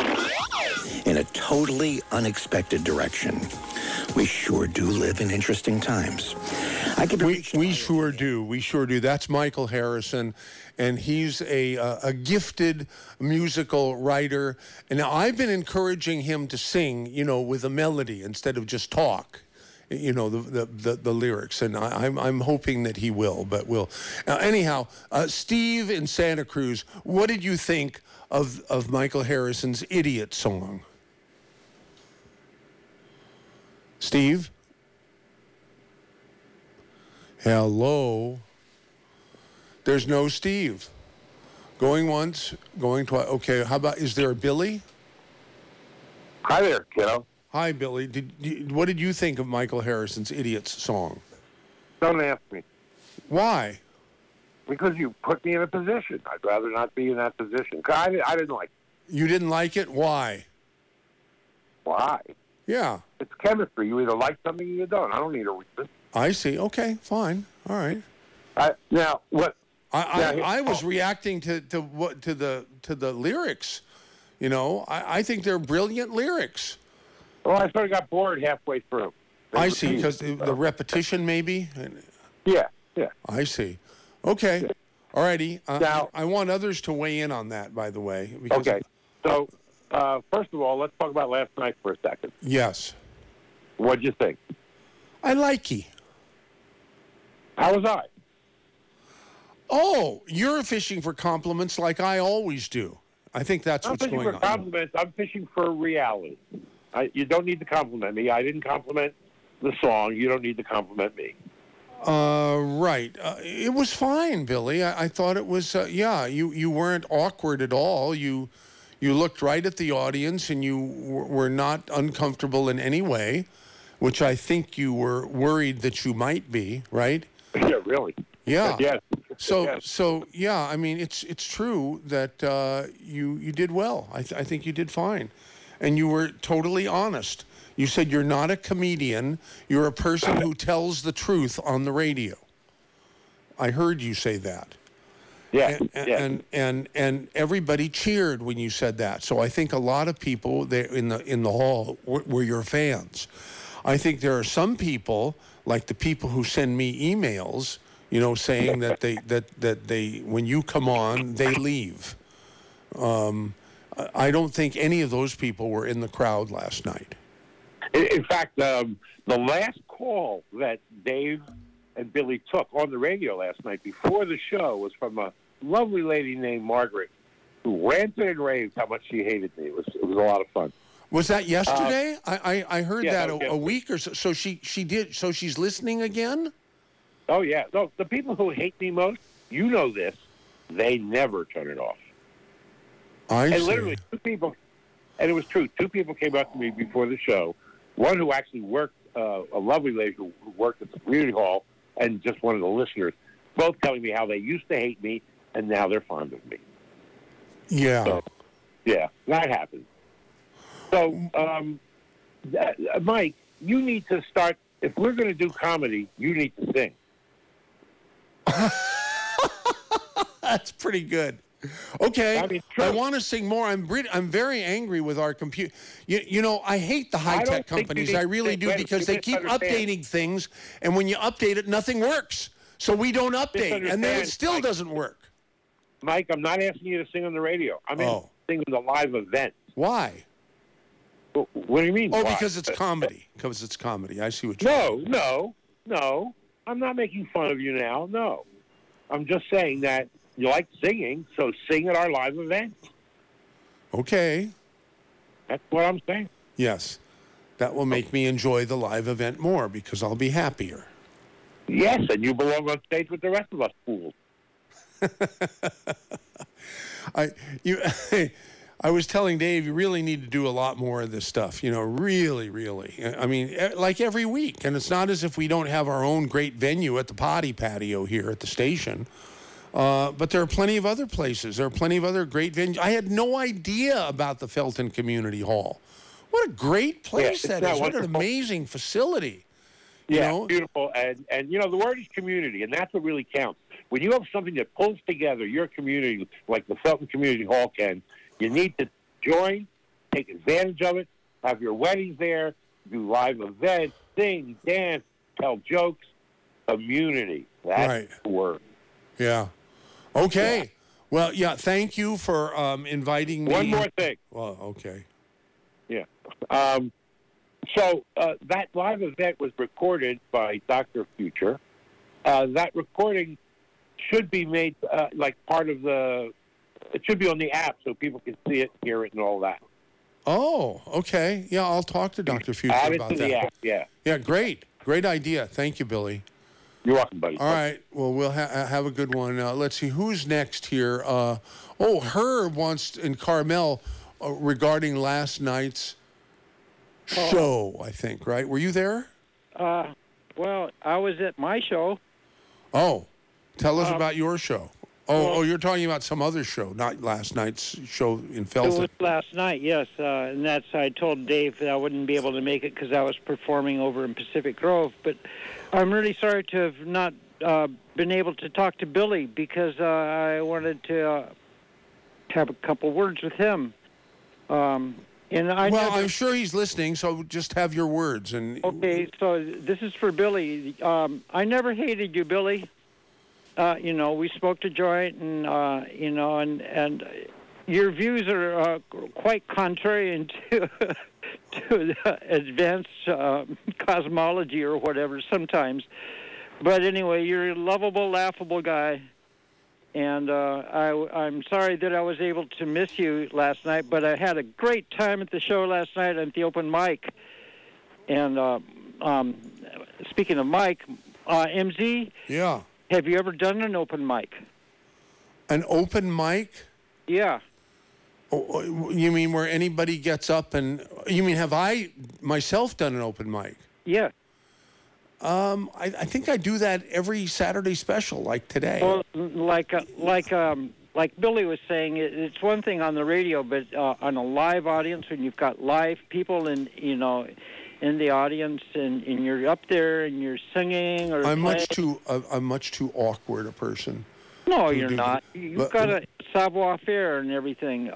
in a totally unexpected direction. We sure do live in interesting times. We sure do. That's Michael Harrison, and he's a gifted musical writer. And now I've been encouraging him to sing, you know, with a melody instead of just talk. you know, the lyrics. And I'm hoping that he will, but will. Anyhow, Steve in Santa Cruz, what did you think of Michael Harrison's Idiot song? Steve? Hello? There's no Steve. Going once, going twice. Okay, how about, is there a Billy? Hi there, kiddo. Hi, Billy. What did you think of Michael Harrison's Idiot's song? Don't ask me. Why? Because you put me in a position. I'd rather not be in that position. I didn't like it. You didn't like it? Why? Why? Yeah. It's chemistry. You either like something or you don't. I don't need a reason. I see. Okay, fine. All right. Now, what... I was reacting to the lyrics, you know. I think they're brilliant lyrics. Well, I sort of got bored halfway through. I see, because the repetition, maybe. Yeah. I see. Okay, yeah. All righty. Now, I want others to weigh in on that, by the way. Okay. So, first of all, let's talk about last night for a second. Yes. What'd you think? I like you. How was I? Oh, you're fishing for compliments like I always do. I think that's what's going on. I'm fishing for compliments. I'm fishing for reality. You don't need to compliment me. I didn't compliment the song. You don't need to compliment me. Right. It was fine, Billy. I thought it was, you weren't awkward at all. You looked right at the audience, and you were not uncomfortable in any way, which I think you were worried that you might be, right? Yeah, really. Yeah. Yes. So yeah. I mean, it's true that you did well. I think you did fine, and you were totally honest. You said you're not a comedian. You're a person who tells the truth on the radio. I heard you say that. Yeah. And everybody cheered when you said that. So I think a lot of people there in the hall were your fans. I think there are some people, like the people who send me emails, you know, saying that they when you come on, they leave. I don't think any of those people were in the crowd last night. In fact, the last call that Dave and Billy took on the radio last night before the show was from a lovely lady named Margaret, who ranted and raved how much she hated me. It was a lot of fun. Was that yesterday? I heard that a week or so. So she did. So she's listening again? Oh, yeah. No, the people who hate me most, you know this, they never turn it off. I see. Literally two people, and it was true, two people came up to me before the show, one who actually worked, a lovely lady who worked at the community hall, and just one of the listeners, both telling me how they used to hate me, and now they're fond of me. Yeah. So, yeah, that happened. So, Mike, you need to start, if we're going to do comedy, you need to sing. That's pretty good. Okay, I mean, I want to sing more. I'm very angry with our computer. You know, I hate the high-tech companies. I really do, because they keep updating things, and when you update it, nothing works. So we don't update, and then it still doesn't work. Mike, I'm not asking you to sing on the radio. I'm asking you to sing on the live event. Why? What do you mean? Oh, why? Because it's comedy. Because it's comedy. I see what you're saying. No. I'm not making fun of you now. No. I'm just saying that you like singing, so sing at our live event. Okay. That's what I'm saying. Yes. That will make me enjoy the live event more, because I'll be happier. Yes, and you belong on stage with the rest of us fools. I was telling Dave, you really need to do a lot more of this stuff, you know, really, really. I mean, like every week. And it's not as if we don't have our own great venue at the Potty Patio here at the station. But there are plenty of other places. There are plenty of other great venues. I had no idea about the Felton Community Hall. What a great place that is. Wonderful. What an amazing facility. Yeah, you know? Beautiful. And, you know, the word is community, and that's what really counts. When you have something that pulls together your community, like the Felton Community Hall can, you need to join, take advantage of it, have your weddings there, do live events, sing, dance, tell jokes. Community. That's the word. Yeah. Okay. Yeah. Well, yeah, thank you for inviting me. One more thing. Well, okay. Yeah. So that live event was recorded by Dr. Future. That recording should be made like part of the... It should be on the app so people can see it, hear it, and all that. Oh, okay. Yeah, I'll talk to Dr. Future about that. Add it to the app, yeah. Yeah, great. Great idea. Thank you, Billy. You're welcome, buddy. All right. Well, we'll have a good one. Let's see. Who's next here? Herb wants, in Carmel, regarding last night's show, I think, right? Were you there? Well, I was at my show. Oh. Tell us about your show. You're talking about some other show, not last night's show in Felton. It was last night, yes. And that's, I told Dave that I wouldn't be able to make it because I was performing over in Pacific Grove. But I'm really sorry to have not been able to talk to Billy because I wanted to have a couple words with him. I'm sure he's listening, so just have your words. Okay, so this is for Billy. I never hated you, Billy. We smoked a joint, and and your views are quite contrarian to advanced cosmology or whatever sometimes. But anyway, you're a lovable, laughable guy, and I'm sorry that I was able to miss you last night. But I had a great time at the show last night at the open mic. And speaking of Mike, MZ. Yeah. Have you ever done an open mic? An open mic? Yeah. Oh, you mean where anybody gets up and... You mean have I myself done an open mic? Yeah. I think I do that every Saturday special, like today. Well, like Billy was saying, it's one thing on the radio, but on a live audience, when you've got live people and, in the audience, and you're up there and you're singing or I'm much too awkward a person. No, you're not. You've got a savoir-faire and everything.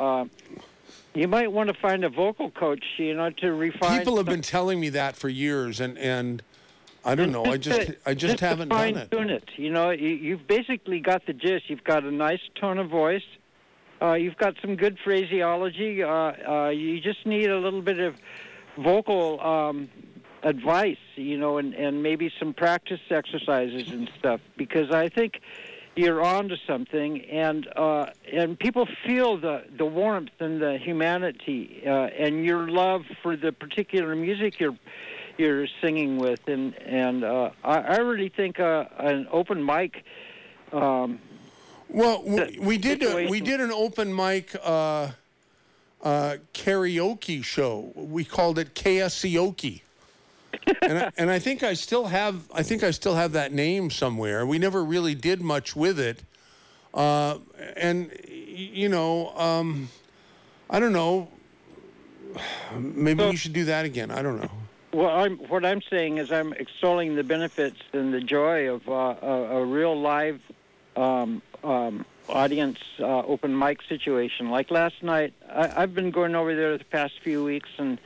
You might want to find a vocal coach, to refine. People have been telling me that for years, and I don't know. I just haven't done it. Fine-tune it. You've basically got the gist. You've got a nice tone of voice. You've got some good phraseology. You just need a little bit of vocal advice, and maybe some practice exercises and stuff, because I think you're on to something, and people feel the warmth and the humanity and your love for the particular music you're singing with, and I really think an open mic. We did an open mic. Karaoke show. We called it KSCO. and I think I still have that name somewhere. We never really did much with it. I don't know. Maybe we should do that again. I don't know. Well, what I'm saying is I'm extolling the benefits and the joy of a real live audience open mic situation. Like last night, I've been going over there the past few weeks, and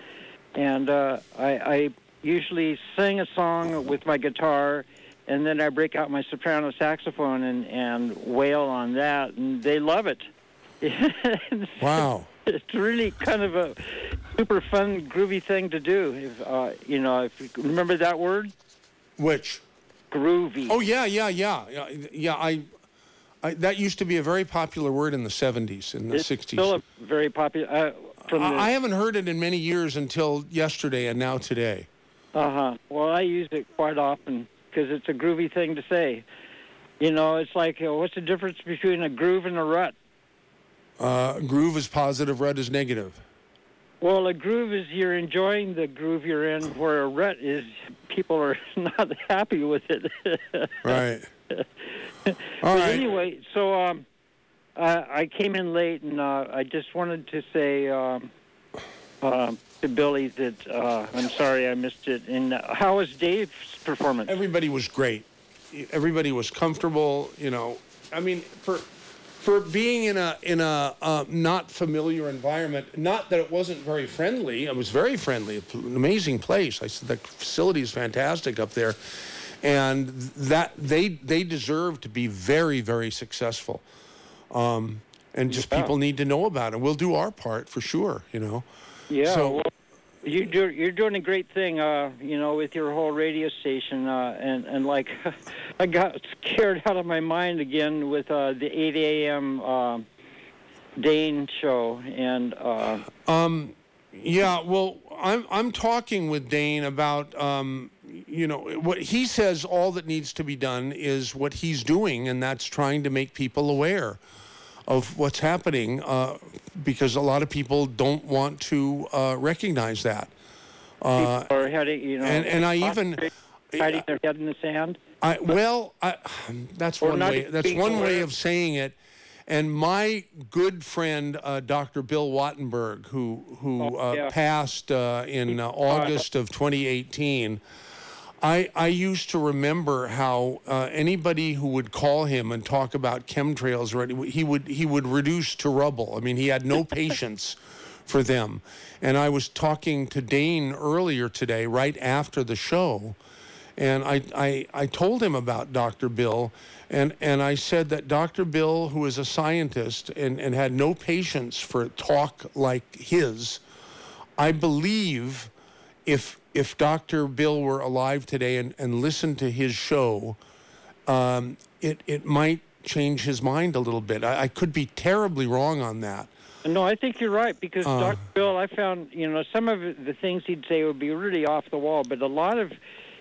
I usually sing a song with my guitar, and then I break out my soprano saxophone and wail on that, and they love it. Wow. It's really kind of a super fun, groovy thing to do. If you remember that word? Which? Groovy. Oh, yeah. I that used to be a very popular word in the 70s, in the 60s. Still a very popular. I haven't heard it in many years until yesterday and now today. Uh-huh. Well, I use it quite often because it's a groovy thing to say. It's like, what's the difference between a groove and a rut? Groove is positive, rut is negative. Well, a groove is you're enjoying the groove you're in, where a rut is people are not happy with it. Right. All right. Anyway, so I came in late, and I just wanted to say to Billy that I'm sorry I missed it. And how was Dave's performance? Everybody was great. Everybody was comfortable. I mean, for being in a not familiar environment, not that it wasn't very friendly. It was very friendly. It's an amazing place. I said the facility is fantastic up there. And that they deserve to be very, very successful. People need to know about it. We'll do our part for sure. Yeah. So, well, You're doing a great thing, you know, with your whole radio station, and like, I got scared out of my mind again with the 8 a.m. Dane show, and. Yeah, well, I'm talking with Dane about, you know, what he says. All that needs to be done is what he's doing, and that's trying to make people aware of what's happening, because a lot of people don't want to recognize that. People are heading, you know, and I even hiding their head in the sand. That's one way. That's one way of saying it. And my good friend, Dr. Bill Wattenberg, who passed in August of 2018, I used to remember how anybody who would call him and talk about chemtrails, he would reduce to rubble. I mean, he had no patience for them. And I was talking to Dane earlier today, right after the show, and I told him about Dr. Bill, and I said that Dr. Bill, who is a scientist and had no patience for talk like his, I believe if Dr. Bill were alive today and listened to his show, it might change his mind a little bit. I could be terribly wrong on that. No, I think you're right, because Dr. Bill, I found, you know, some of the things he'd say would be really off the wall, but a lot of...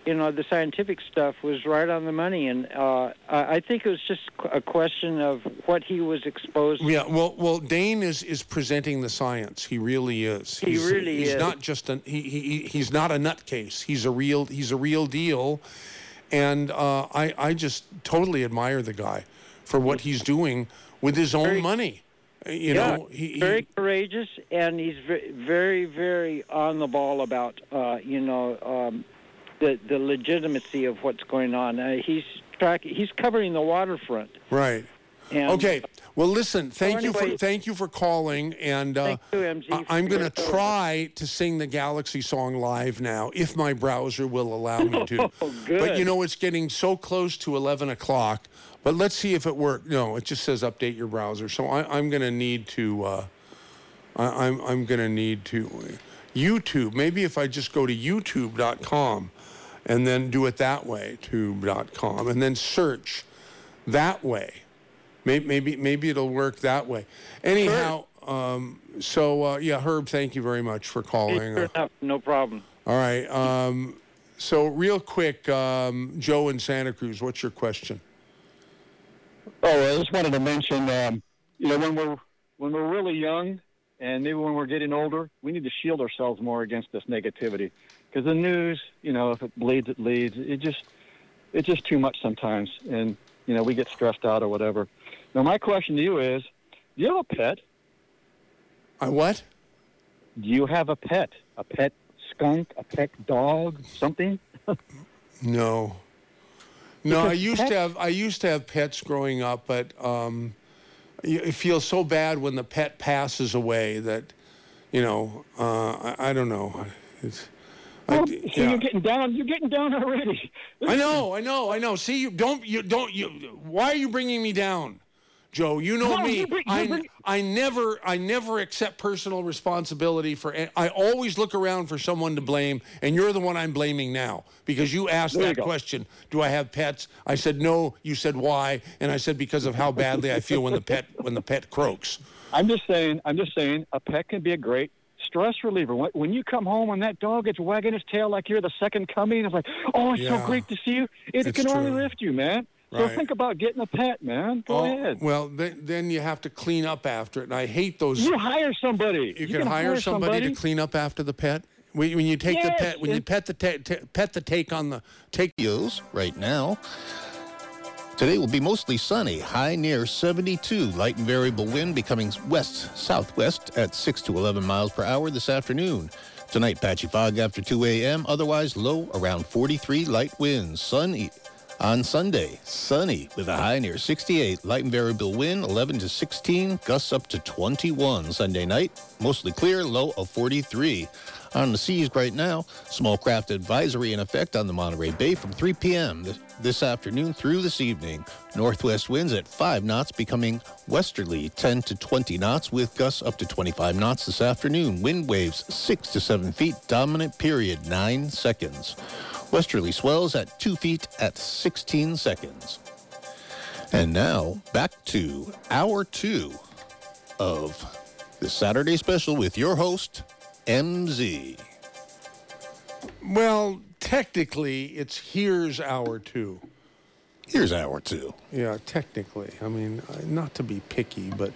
you know, the scientific stuff was right on the money, and I think it was just a question of what he was exposed to. Yeah, well, Dane is presenting the science. He really is. He's not just he's not a nutcase. He's a real deal, and I just totally admire the guy for what he's doing with his own money. You know, he's very courageous, and he's very, very on the ball about The legitimacy of what's going on. He's covering the waterfront. Right. And, okay. Well, listen. Thank you for calling. And thank you, MG, I'm going to try to sing the Galaxy song live now, if my browser will allow me to. Oh, good. But you know, it's getting so close to 11:00. But let's see if it worked. No, it just says update your browser. So I'm going to need to. I'm going to need to YouTube. Maybe if I just go to YouTube.com. And then do it that way, tube.com, and then search that way. Maybe it'll work that way. Anyhow, Herb, thank you very much for calling. Sure enough, no problem. All right. So real quick, Joe in Santa Cruz, what's your question? Oh, I just wanted to mention, you know, when we're really young and maybe when we're getting older, we need to shield ourselves more against this negativity. Because the news, you know, if it bleeds, it leads. It's just too much sometimes. And, you know, we get stressed out or whatever. Now, my question to you is, do you have a pet? A what? Do you have a pet? A pet skunk? A pet dog? Something? No. No, I used to have pets growing up, but it feels so bad when the pet passes away that, you know, I don't know. It's... You're getting down already. I know. See, why are you bringing me down, Joe? You know me. I never accept personal responsibility for. I always look around for someone to blame, and you're the one I'm blaming now because you asked that question. Do I have pets? I said no. You said why, and I said because of how badly I feel when the pet croaks. I'm just saying. A pet can be a great stress reliever. When you come home and that dog is wagging its tail like you're the second coming, it's like, oh, it's so great to see you. It can only lift you, man. So think about getting a pet, man. Go ahead. Well, then you have to clean up after it, and I hate those. You hire somebody. You can hire somebody to clean up after the pet. When you take the pet, when you pet the take heels right now. Today will be mostly sunny, high near 72, light and variable wind becoming west-southwest at 6 to 11 miles per hour this afternoon. Tonight, patchy fog after 2 a.m., otherwise low around 43, light winds. Sunny on Sunday, sunny with a high near 68, light and variable wind 11 to 16, gusts up to 21. Sunday night, mostly clear, low of 43. On the seas right now, small craft advisory in effect on the Monterey Bay from 3 p.m. this afternoon through this evening. Northwest winds at 5 knots becoming westerly 10 to 20 knots with gusts up to 25 knots this afternoon. Wind waves 6 to 7 feet, dominant period 9 seconds. Westerly swells at 2 feet at 16 seconds. And now, back to Hour 2 of this Saturday special with your host, MZ. Well, technically, it's Here's Hour 2. Here's Hour 2. Yeah, technically. I mean, not to be picky, but...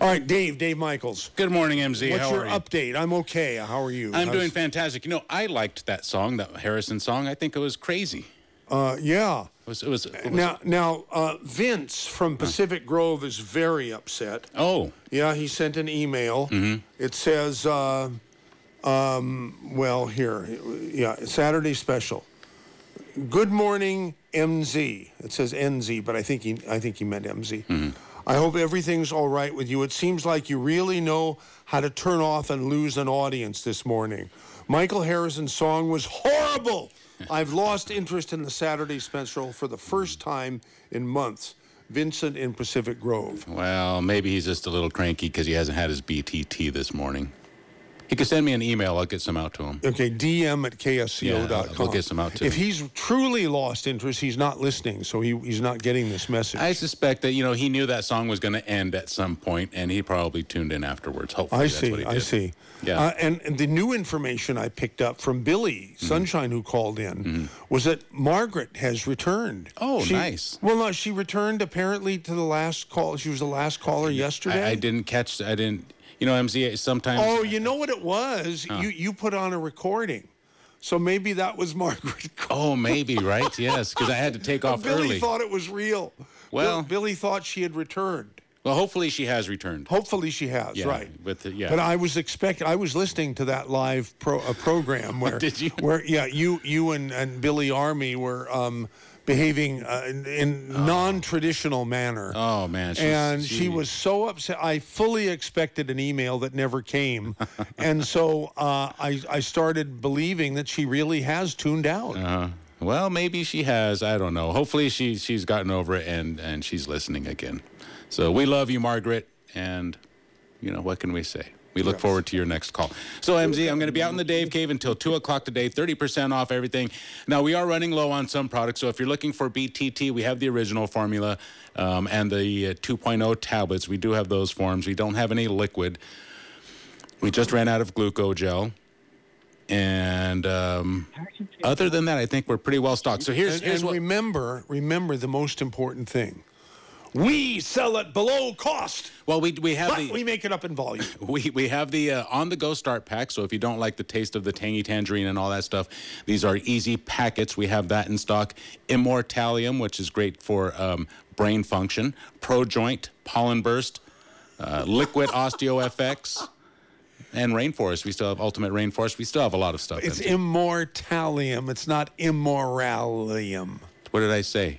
All right, Dave Michaels. Good morning, MZ. What's your update? I'm okay. How are you? I'm doing fantastic. You know, I liked that song, that Harrison song. I think it was crazy. Yeah. It was now, Vince from Pacific Grove is very upset. Oh. Yeah, he sent an email. Mm-hmm. It says, Saturday special. Good morning, MZ. It says NZ, but I think he meant MZ. Mm-hmm. I hope everything's all right with you. It seems like you really know how to turn off and lose an audience this morning. Michael Harrison's song was horrible. I've lost interest in the Saturday special for the first time in months. Vincent in Pacific Grove. Well, maybe he's just a little cranky because he hasn't had his BTT this morning. He could send me an email. I'll get some out to him. Okay, DM at KSCO.com. Yeah, I'll get some out to him. If he's truly lost interest, he's not listening, so he's not getting this message. I suspect that, you know, he knew that song was going to end at some point, and he probably tuned in afterwards. Hopefully that's what he did. I see. Yeah. And the new information I picked up from Billy Sunshine, who called in, was that Margaret has returned. Oh, nice. Well, no, she returned apparently to the last call. She was the last caller yesterday. I didn't catch. You know, MZ, sometimes... Oh, you know what it was? Huh. You put on a recording. So maybe that was Margaret. Oh, maybe, right? Yes, because I had to take off Billy early. Billy thought it was real. Well... Billy thought she had returned. Well, hopefully she has returned. Hopefully she has, right. But I was listening to that live program where... Did you? Where, yeah, you and Billy Army were... behaving in non-traditional manner. Oh, man. She was so upset. I fully expected an email that never came. And so I started believing that she really has tuned out. Uh-huh. Well, maybe she has. I don't know. Hopefully she's gotten over it and she's listening again. So we love you, Margaret. And, you know, what can we say? We look forward to your next call. So, MZ, I'm going to be out in the Dave Cave until 2 o'clock today, 30% off everything. Now, we are running low on some products, so if you're looking for BTT, we have the original formula and the 2.0 tablets. We do have those forms. We don't have any liquid. We just ran out of glucogel. And other than that, I think we're pretty well stocked. So remember the most important thing. We sell it below cost. Well, we make it up in volume. We have the on-the-go start pack, so if you don't like the taste of the tangy tangerine and all that stuff, these are easy packets. We have that in stock. Immortalium, which is great for brain function. ProJoint, Pollen Burst, Liquid OsteoFX, and Rainforest. We still have Ultimate Rainforest. We still have a lot of stuff. It's Immortalium. It's not Immoralium. What did I say?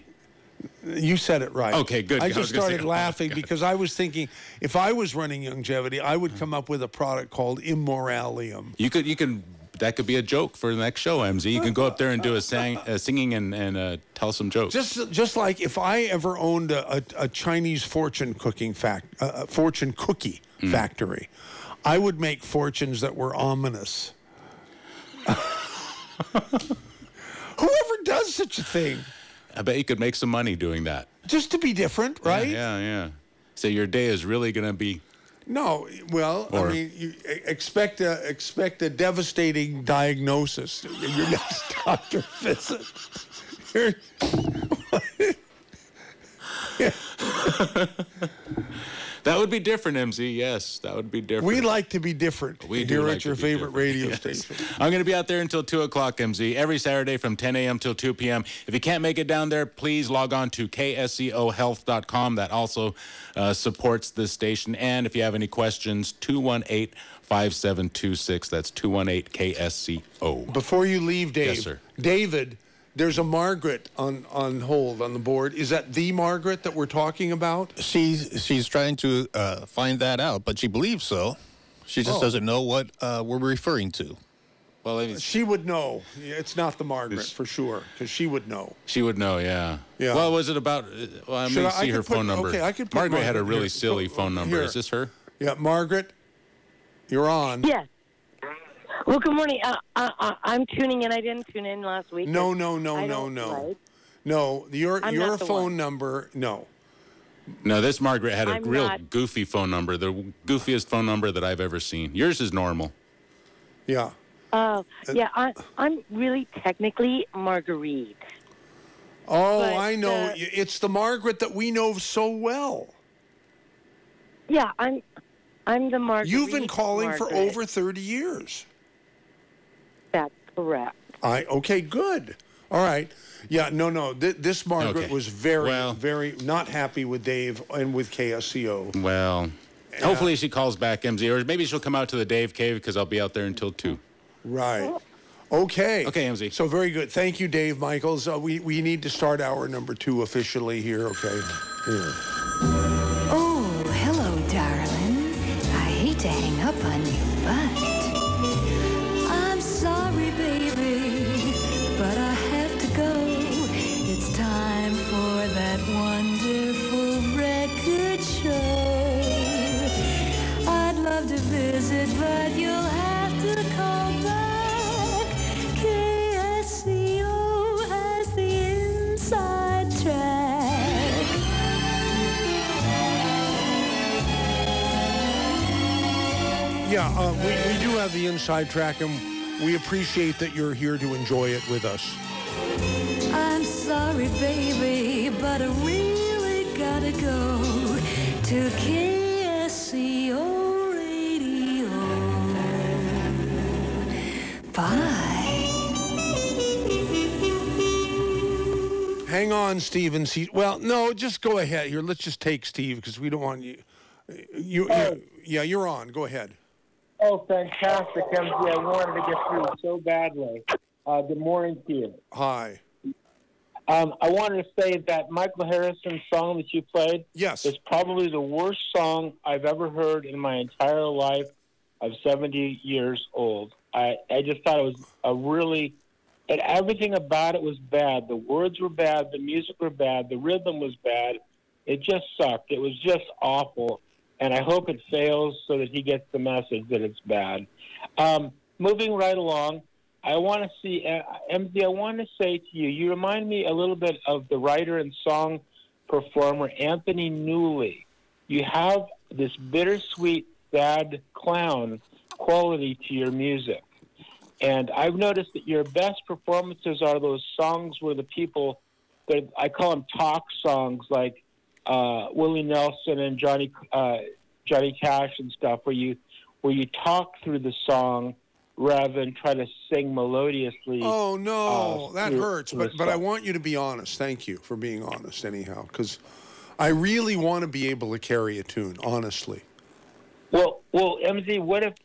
You said it right. Okay, good. I just started laughing because I was thinking if I was running Youngevity, I would come up with a product called Immoralium. That could be a joke for the next show, MZ. You can go up there and do a singing and tell some jokes. Just like if I ever owned a Chinese fortune cookie factory, I would make fortunes that were ominous. Whoever does such a thing. I bet you could make some money doing that. Just to be different, right? Yeah. So your day is really going to be... No, well, or... I mean, you expect a devastating diagnosis in your next doctor visit. That would be different, MZ. Yes, that would be different. We like to be different. We do here like at your favorite radio station. I'm going to be out there until 2 o'clock, MZ, every Saturday from 10 a.m. till 2 p.m. If you can't make it down there, please log on to kscohealth.com. That also supports this station. And if you have any questions, 218-5726. That's 218-KSCO. Before you leave, Dave, yes, sir. David, there's a Margaret on hold on the board. Is that the Margaret that we're talking about? She's trying to find that out, but she believes so. She just doesn't know what we're referring to. Well, I mean, she would know. It's not the Margaret for sure, because she would know. She would know, yeah. Yeah. Well, was it about? Well, I may see her phone number. Okay, I could. Margaret had a really silly phone number. Is this her? Yeah, Margaret, you're on. Yes. Well, good morning. I'm tuning in. I didn't tune in last week. No. Right? No, your phone number. No. No, this Margaret had a real goofy phone number. The goofiest phone number that I've ever seen. Yours is normal. Yeah. Oh, yeah, I'm really technically Marguerite. Oh, but, I know. It's the Margaret that we know so well. Yeah, I'm the Marguerite. You've been calling for over 30 years. That's correct. Okay, good. All right. Yeah, no. This Margaret was very not happy with Dave and with KSCO. Well, hopefully she calls back, MZ, or maybe she'll come out to the Dave Cave because I'll be out there until 2. Right. Okay. Okay, MZ. So very good. Thank you, Dave Michaels. We need to start hour number 2 officially here. Okay. Here. Oh, hello, darling. I hate to hang up on you, but I'm sorry, baby, but I have to go. It's time for that wonderful record show. I'd love to visit, but you'll have to call back. KSCO has the inside track. Yeah, we do have the inside track, and we appreciate that you're here to enjoy it with us. I'm sorry, baby, but I really gotta go to KSCO. Bye. Hang on, Stephen. Well, no, just go ahead here. Let's just take Steve because we don't want you. You're on. Go ahead. Oh, fantastic, MZ. I wanted to get through so badly. Good morning to you. Hi. I wanted to say that Michael Harrison song that you played is probably the worst song I've ever heard in my entire life of 70 years old. I just thought it was everything about it was bad. The words were bad. The music were bad. The rhythm was bad. It just sucked. It was just awful. And I hope it fails so that he gets the message that it's bad. Moving right along, I want to see, MZ, I want to say to you, you remind me a little bit of the writer and song performer Anthony Newley. You have this bittersweet, sad clown quality to your music. And I've noticed that your best performances are those songs where the people, I call them talk songs, like Willie Nelson and Johnny Cash and stuff, where you talk through the song rather than try to sing melodiously. Oh, no, that hurts. But I want you to be honest. Thank you for being honest anyhow, because I really want to be able to carry a tune, honestly. Well, MZ, what if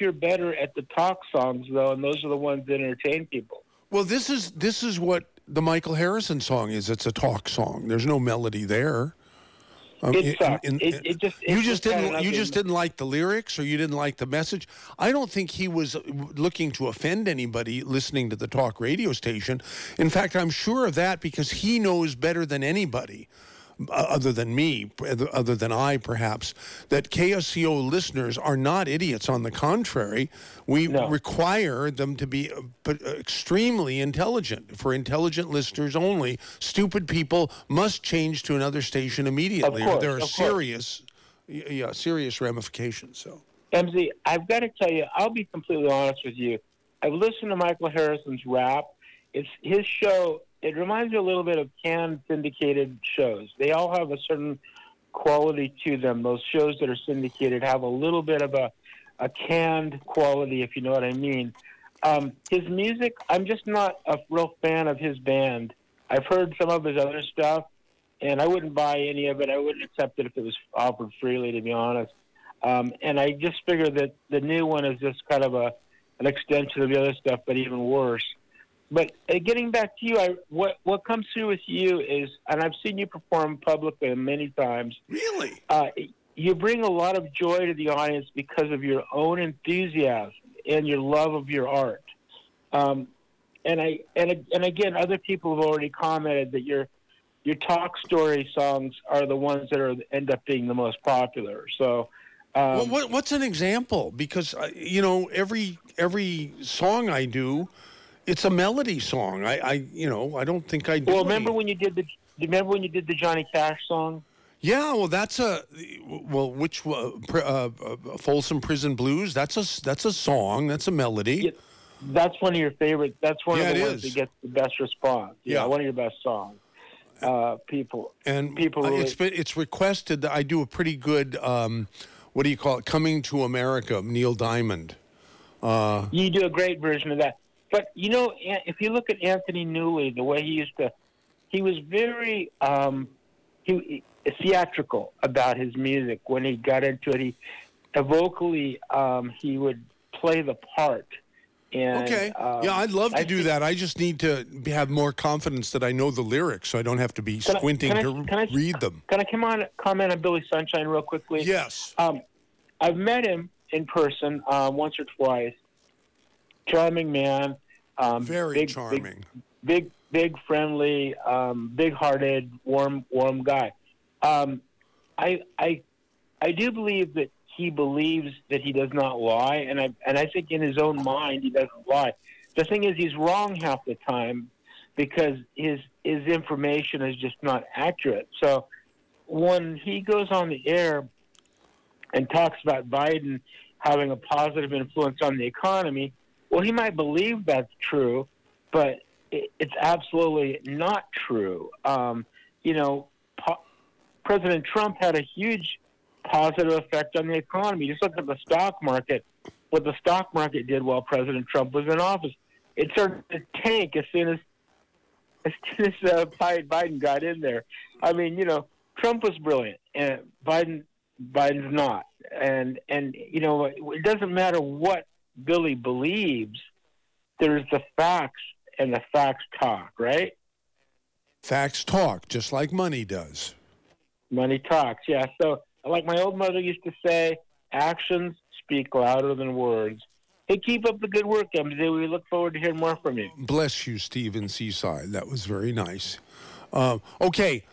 you're better at the talk songs though, and those are the ones that entertain people? Well, this is what the Michael Harrison song is. It's a talk song. There's no melody there. You just didn't like the lyrics, or you didn't like the message. I don't think he was looking to offend anybody listening to the talk radio station. In fact, I'm sure of that because he knows better than anybody. Other than I, perhaps, that KSCO listeners are not idiots. On the contrary, we require them to be extremely intelligent. For intelligent listeners only, stupid people must change to another station immediately. Of course, or there are serious ramifications. So, MZ, I've got to tell you, I'll be completely honest with you. I've listened to Michael Harrison's rap. It's his show. It reminds me a little bit of canned syndicated shows. They all have a certain quality to them. Those shows that are syndicated have a little bit of a canned quality, if you know what I mean. His music, I'm just not a real fan of his band. I've heard some of his other stuff, and I wouldn't buy any of it. I wouldn't accept it if it was offered freely, to be honest. And I just figure that the new one is just kind of an extension of the other stuff, but even worse. But getting back to you, what comes through with you is, and I've seen you perform publicly many times. Really? You bring a lot of joy to the audience because of your own enthusiasm. and your love of your art. And again, other people have already commented that your talk story songs are the ones that are end up being the most popular. So, well, what's an example? Because you know, every song I do, it's a melody song. I don't think I do. Well, remember when you did the Johnny Cash song? Yeah, well, that's Folsom Prison Blues. That's a song. That's a melody. Yeah. That's one of your favorite. That's one of the ones that gets the best response. Yeah, one of your best songs. People really... it's requested that I do a pretty good. Coming to America, Neil Diamond. You do a great version of that. But you know, if you look at Anthony Newley, the way he was very theatrical about his music when he got into it. He would play the part. And, I'd love to do that. I just need to have more confidence that I know the lyrics, so I don't have to be squinting to read them. Can I comment on Billy Sunshine real quickly? Yes. I've met him in person once or twice. Charming man. Very charming. Big, friendly, big-hearted, warm guy. I do believe that he believes that he does not lie, and I think in his own mind he doesn't lie. The thing is, he's wrong half the time because his information is just not accurate. So when he goes on the air and talks about Biden having a positive influence on the economy, well, he might believe that's true, but it's absolutely not true. President Trump had a huge positive effect on the economy. Just look at the stock market, what the stock market did while President Trump was in office. It started to tank as soon as Biden got in there. I mean, you know, Trump was brilliant, and Biden's not. And you know, it doesn't matter what Billy believes. There's the facts, and the facts talk, right? Facts talk, just like money does. Money talks, yeah. So, like my old mother used to say, actions speak louder than words. Hey, keep up the good work, MJ. We look forward to hearing more from you. Bless you, Stephen Seaside. That was very nice. Okay.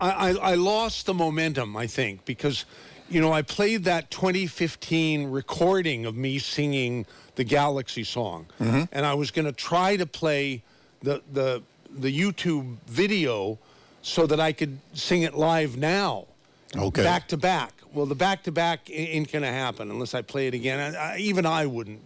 I lost the momentum, I think, because, you know, I played that 2015 recording of me singing the Galaxy song. Mm-hmm. And I was going to try to play the YouTube video so that I could sing it live now. Okay. Back to back. Well, the back to back ain't gonna happen unless I play it again. I wouldn't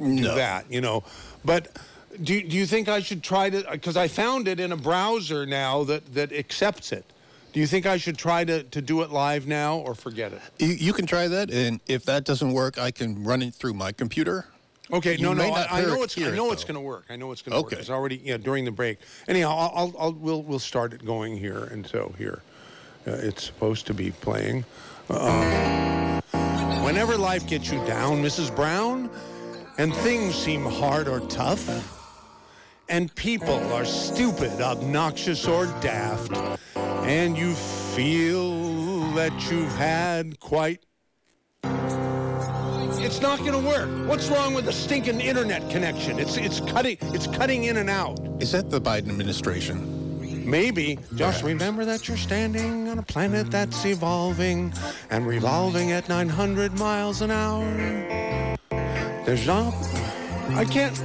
do that, you know. But do you think I should try to? Because I found it in a browser now that accepts it. Do you think I should try to do it live now or forget it? You can try that, and if that doesn't work, I can run it through my computer. Okay, I know it's going to work. I know it's going to work. It's already during the break. Anyhow, we'll start it going here, and so here. It's supposed to be playing. Whenever life gets you down, Mrs. Brown, and things seem hard or tough, and people are stupid, obnoxious, or daft, and you feel that you've had quite... It's not going to work. What's wrong with the stinking internet connection? It's cutting in and out. Is that the Biden administration? Maybe. Just remember that you're standing on a planet that's evolving and revolving at 900 miles an hour. There's not... I can't...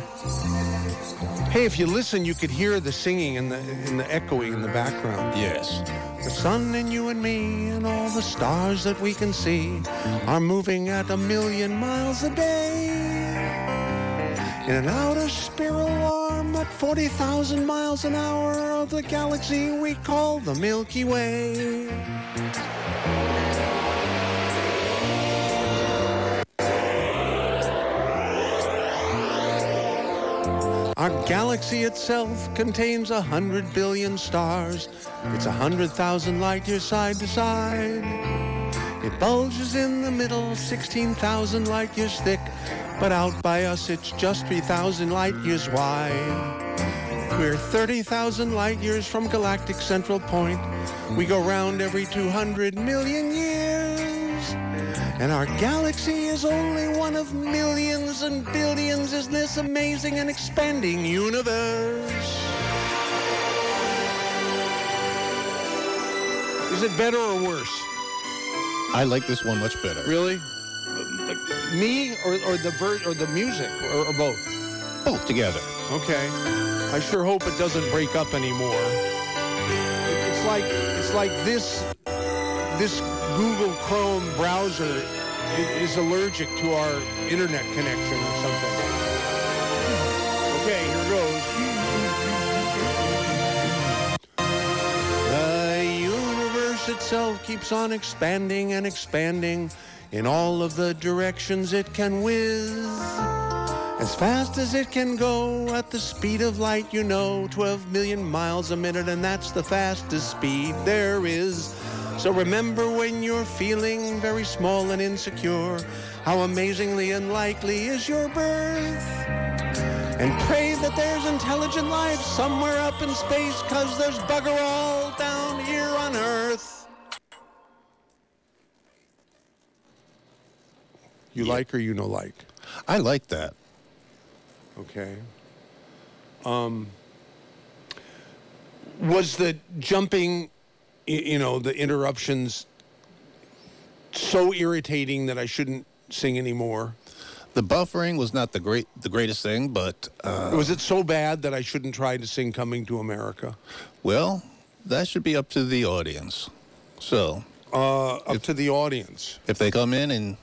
Hey, if you listen, you could hear the singing and the echoing in the background. Yes. The sun and you and me and all the stars that we can see are moving at 1 million miles a day in an outer spiral arm at 40,000 miles an hour of the galaxy we call the Milky Way. Our galaxy itself contains 100 billion stars. It's 100,000 light years side to side. It bulges in the middle, 16,000 light years thick, but out by us it's just 3,000 light years wide. We're 30,000 light years from galactic central point. We go round every 200 million years. And our galaxy is only one of millions and billions in this amazing and expanding universe. Is it better or worse? I like this one much better. Really? Me or the verse or the music or both? Both together. Okay. I sure hope it doesn't break up anymore. It's like this Google Chrome browser is allergic to our internet connection or something. Okay, here goes. The universe itself keeps on expanding and expanding in all of the directions it can whiz. As fast as it can go, at the speed of light, 12 million miles a minute, and that's the fastest speed there is. So remember when you're feeling very small and insecure, how amazingly unlikely is your birth. And pray that there's intelligent life somewhere up in space, 'cause there's bugger all down here on Earth. You like or you no like? I like that. Okay. Was the jumping, the interruptions so irritating that I shouldn't sing anymore? The buffering was not the greatest thing, but... was it so bad that I shouldn't try to sing Coming to America? Well, that should be up to the audience. So... to the audience. If they come in and...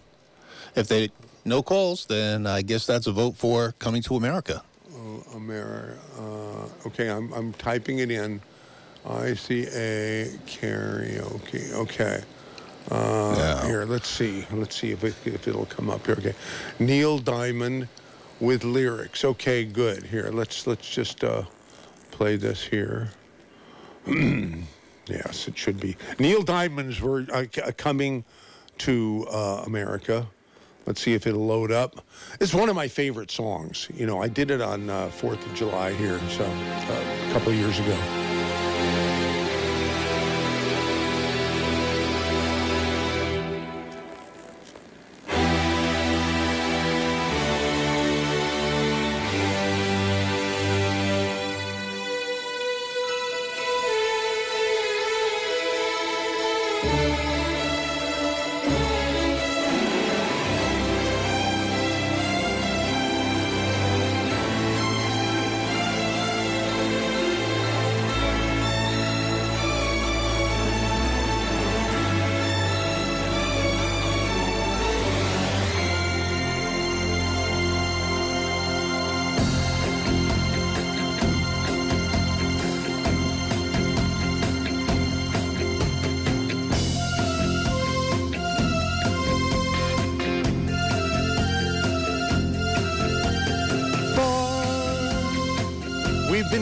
if they... no calls, then I guess that's a vote for Coming to America. America. Okay, I'm typing it in. ICA karaoke. Okay. Here, let's see if it'll come up here. Okay. Neil Diamond with lyrics. Okay, good. Here, let's just play this here. Yes, it should be Neil Diamond's Coming to America. Let's see if it'll load up. It's one of my favorite songs. I did it on 4th of July here, so a couple of years ago.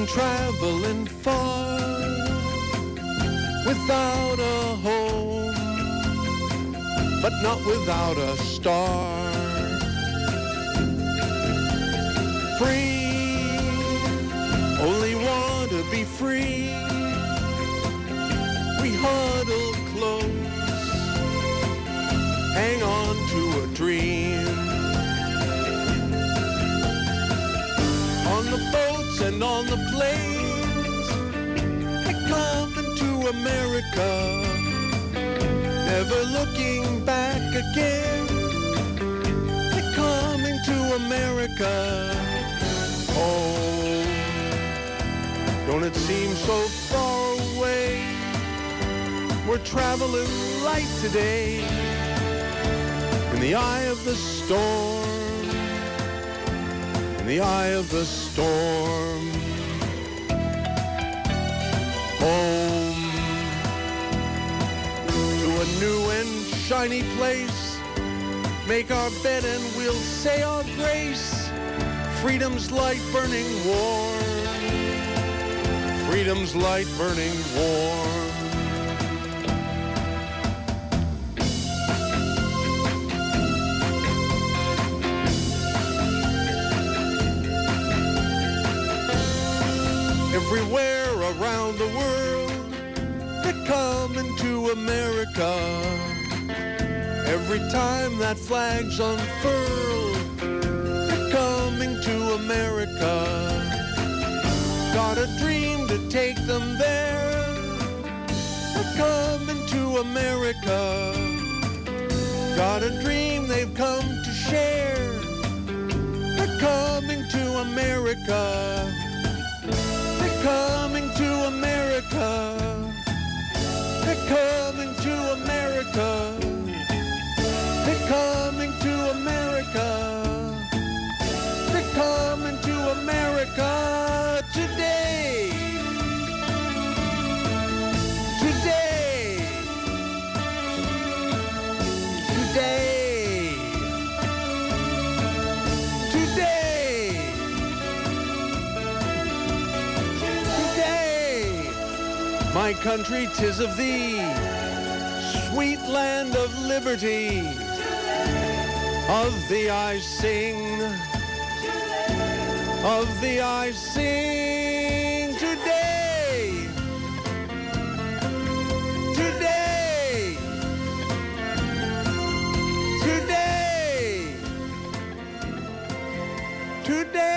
Traveling far without a home, but not without a star. Free, only want to be free. We huddle close, hang on to a dream. On the boat and on the plains, coming to America, never looking back again. They're coming to America. Oh, don't it seem so far away? We're traveling light today, in the eye of the storm. The eye of the storm. Home to a new and shiny place. Make our bed and we'll say our grace. Freedom's light burning warm. Freedom's light burning warm. Everywhere around the world, they're coming to America. Every time that flag's unfurled, they're coming to America. Got a dream to take them there, they're coming to America. Got a dream they've come to share, they're coming to America. They're coming to America. They're coming to America. They're coming to America. They're coming to America today. Today. Today. Today. Today. My country, 'tis of thee, sweet land of liberty. Of thee I sing, of thee I sing today, today, today, today, today.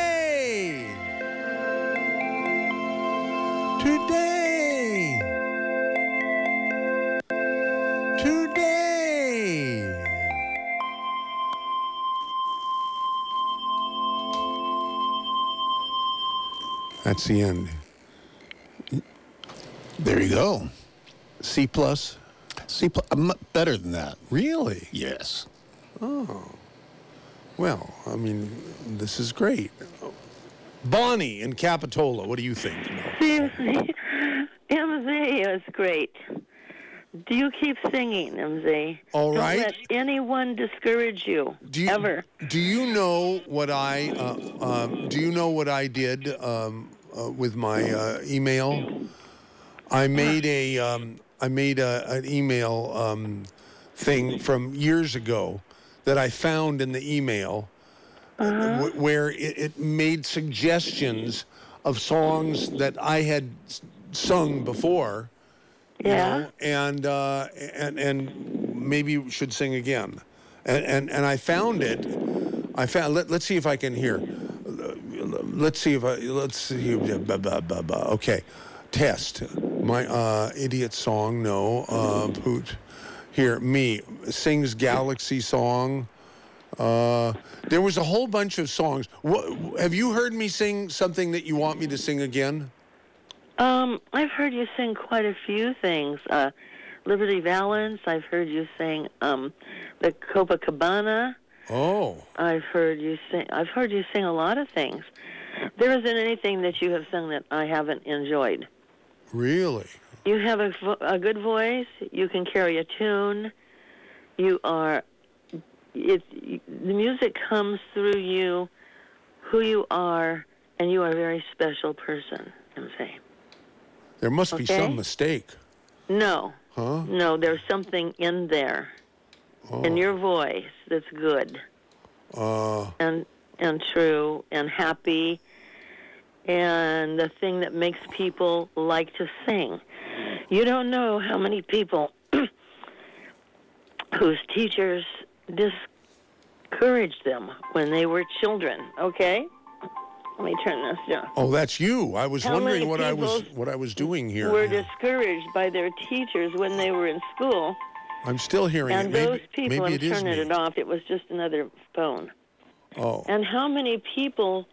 That's the end. There you go. C plus? C plus. I'm better than that. Really? Yes. Oh. Well, I mean, this is great. Bonnie in Capitola, what do you think? MZ is great. Do you keep singing, MZ? All right. Don't let anyone discourage you. Ever. Do you know what I did? With my email, I made an email thing from years ago that I found in the email where it made suggestions of songs that I had sung before. Yeah. You know, and maybe we should sing again. And I found it. Let's see if I can hear. Let's see. Blah, blah, blah, blah. Okay. Test. My idiot song. No. Poot. Here. Me. Sings Galaxy song. There was a whole bunch of songs. Have you heard me sing something that you want me to sing again? I've heard you sing quite a few things. Liberty Valance. I've heard you sing the Copacabana. Oh. I've heard you sing a lot of things. There isn't anything that you have sung that I haven't enjoyed. Really? You have a good voice. You can carry a tune. The music comes through you, who you are, and you are a very special person, I'm saying. There must be some mistake. No. Huh? No, there's something in there. Oh. In your voice that's good and true and happy and the thing that makes people like to sing. You don't know how many people whose teachers discouraged them when they were children, okay? Let me turn this down. Oh, that's you. I was wondering what I was doing here. Were discouraged by their teachers when they were in school. I'm still hearing it. And those people, I'm turning it off. It was just another phone. Oh. And how many people's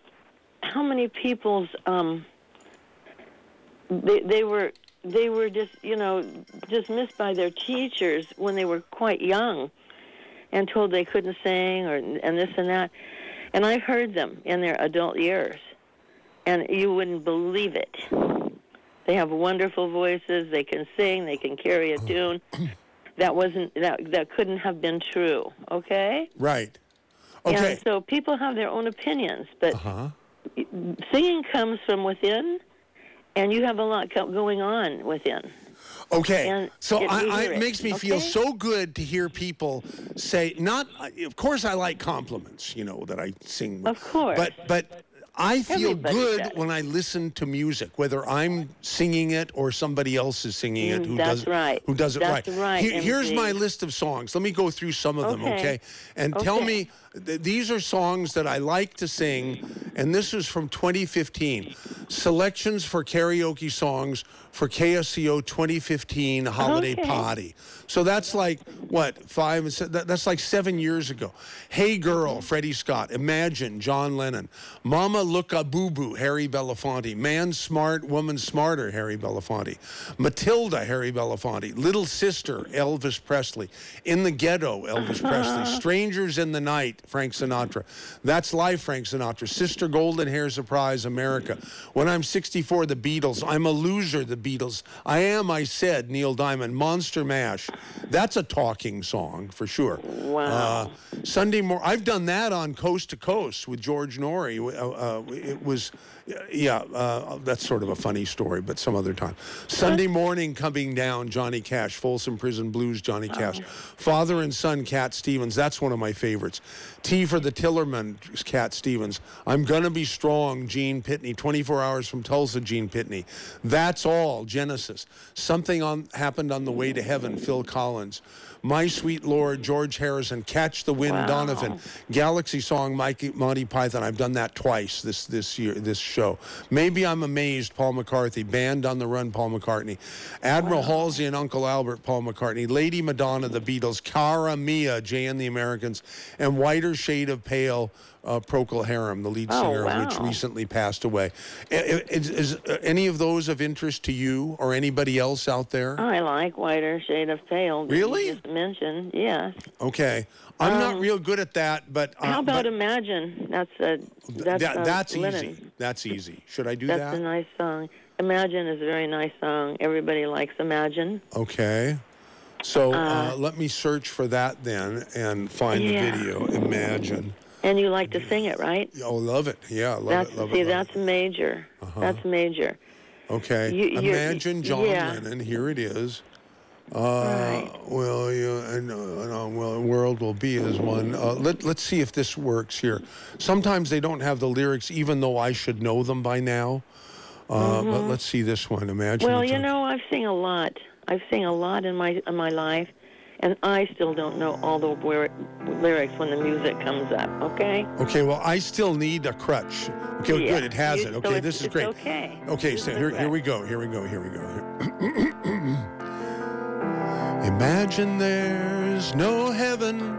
they were just dismissed by their teachers when they were quite young, and told they couldn't sing and this and that. And I heard them in their adult years, and you wouldn't believe it. They have wonderful voices. They can sing. They can carry a tune. That couldn't have been true, okay? Right. Okay. And so people have their own opinions, but singing comes from within, and you have a lot going on within. Okay. And so it makes me feel so good to hear people say, of course I like compliments, that I sing. Of course. But I feel good when I listen to music, whether I'm singing it or somebody else is singing it who does it right. Here's my list of songs. Let me go through some of them, okay? And tell me, these are songs that I like to sing, and this is from 2015. Selections for karaoke songs for KSCO 2015 Holiday Party. So that's like, what, 7 years ago. Hey Girl, Freddie Scott. Imagine, John Lennon. Mama Look a Boo Boo, Harry Belafonte. Man Smart, Woman Smarter, Harry Belafonte. Matilda, Harry Belafonte. Little Sister, Elvis Presley. In the Ghetto, Elvis Presley. Strangers in the Night, Frank Sinatra. That's Life, Frank Sinatra. Sister Golden Hair Surprise, America. When I'm 64, The Beatles. I'm a Loser, The Beatles. I Am, I Said, Neil Diamond. Monster Mash. That's a talking song for sure. Wow. Sunday Morning. I've done that on Coast to Coast with George Nori. It was, that's sort of a funny story, but some other time. Sunday Morning Coming Down, Johnny Cash. Folsom Prison Blues, Johnny Cash. Father and Son, Cat Stevens. That's one of my favorites. Tea for the Tillerman, Cat Stevens. I'm Gonna Be Strong, Gene Pitney. 24 Hours from Tulsa, Gene Pitney. That's All, Genesis. Something Happened on the Way to Heaven, Phil Collins. My Sweet Lord, George Harrison. Catch the Wind, Donovan. Galaxy Song, Monty Python. I've done that twice this year, this show. Maybe I'm Amazed, Paul McCartney. Band on the Run, Paul McCartney. Admiral Halsey and Uncle Albert, Paul McCartney. Lady Madonna, The Beatles. Cara Mia, Jay and the Americans. And Whiter Shade of Pale, Procol Harum, the lead singer, which recently passed away. Is any of those of interest to you or anybody else out there? I like Whiter Shade of Pale. Really? You just mentioned, yes. Okay. I'm not real good at that, but... how about Imagine? That's easy. That's easy. Should I do that? That's a nice song. Imagine is a very nice song. Everybody likes Imagine. Okay. So let me search for that then and find the video. Imagine. And you like to sing it, right? Oh, love it. Yeah, love it. Major. Uh-huh. That's major. Okay. Imagine John Lennon. Here it is. World Will Be is one. Let's see if this works here. Sometimes they don't have the lyrics, even though I should know them by now. But let's see this one. Imagine. Well, I've sung a lot. I've sung a lot in my life. And I still don't know all the lyrics when the music comes up, okay? Okay, well, I still need a crutch. Okay, good, it has it. Okay, this is great. Okay. Okay, so here we go. Imagine there's no heaven.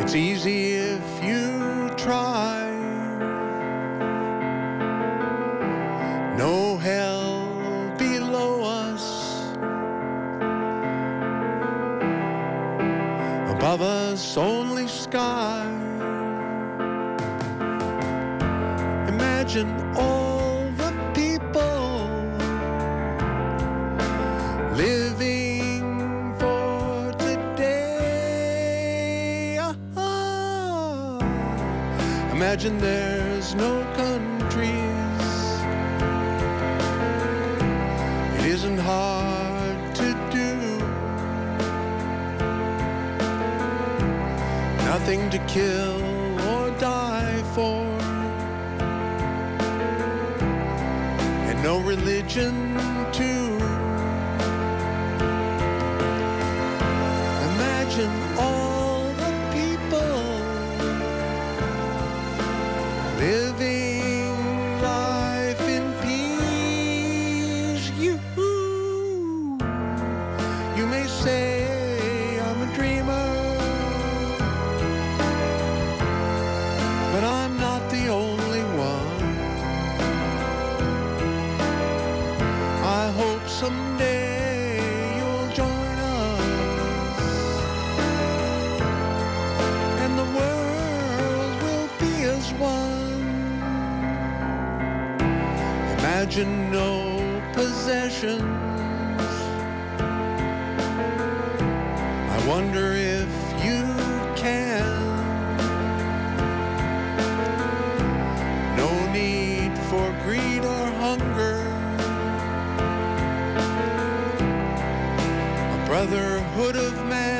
It's easy if you try. No hell below us. Above us, only sky. Imagine all the people living for today. Ah. Imagine there's no countries. It isn't hard to do. Nothing to kill or die for, and no religion too. Imagine all the people living life in peace. You may say I'm a dreamer, but I'm not the only one. I hope someday you'll join us, and the world will be as one. Imagine no possessions. I wonder if you can. Need for greed or hunger, a brotherhood of man.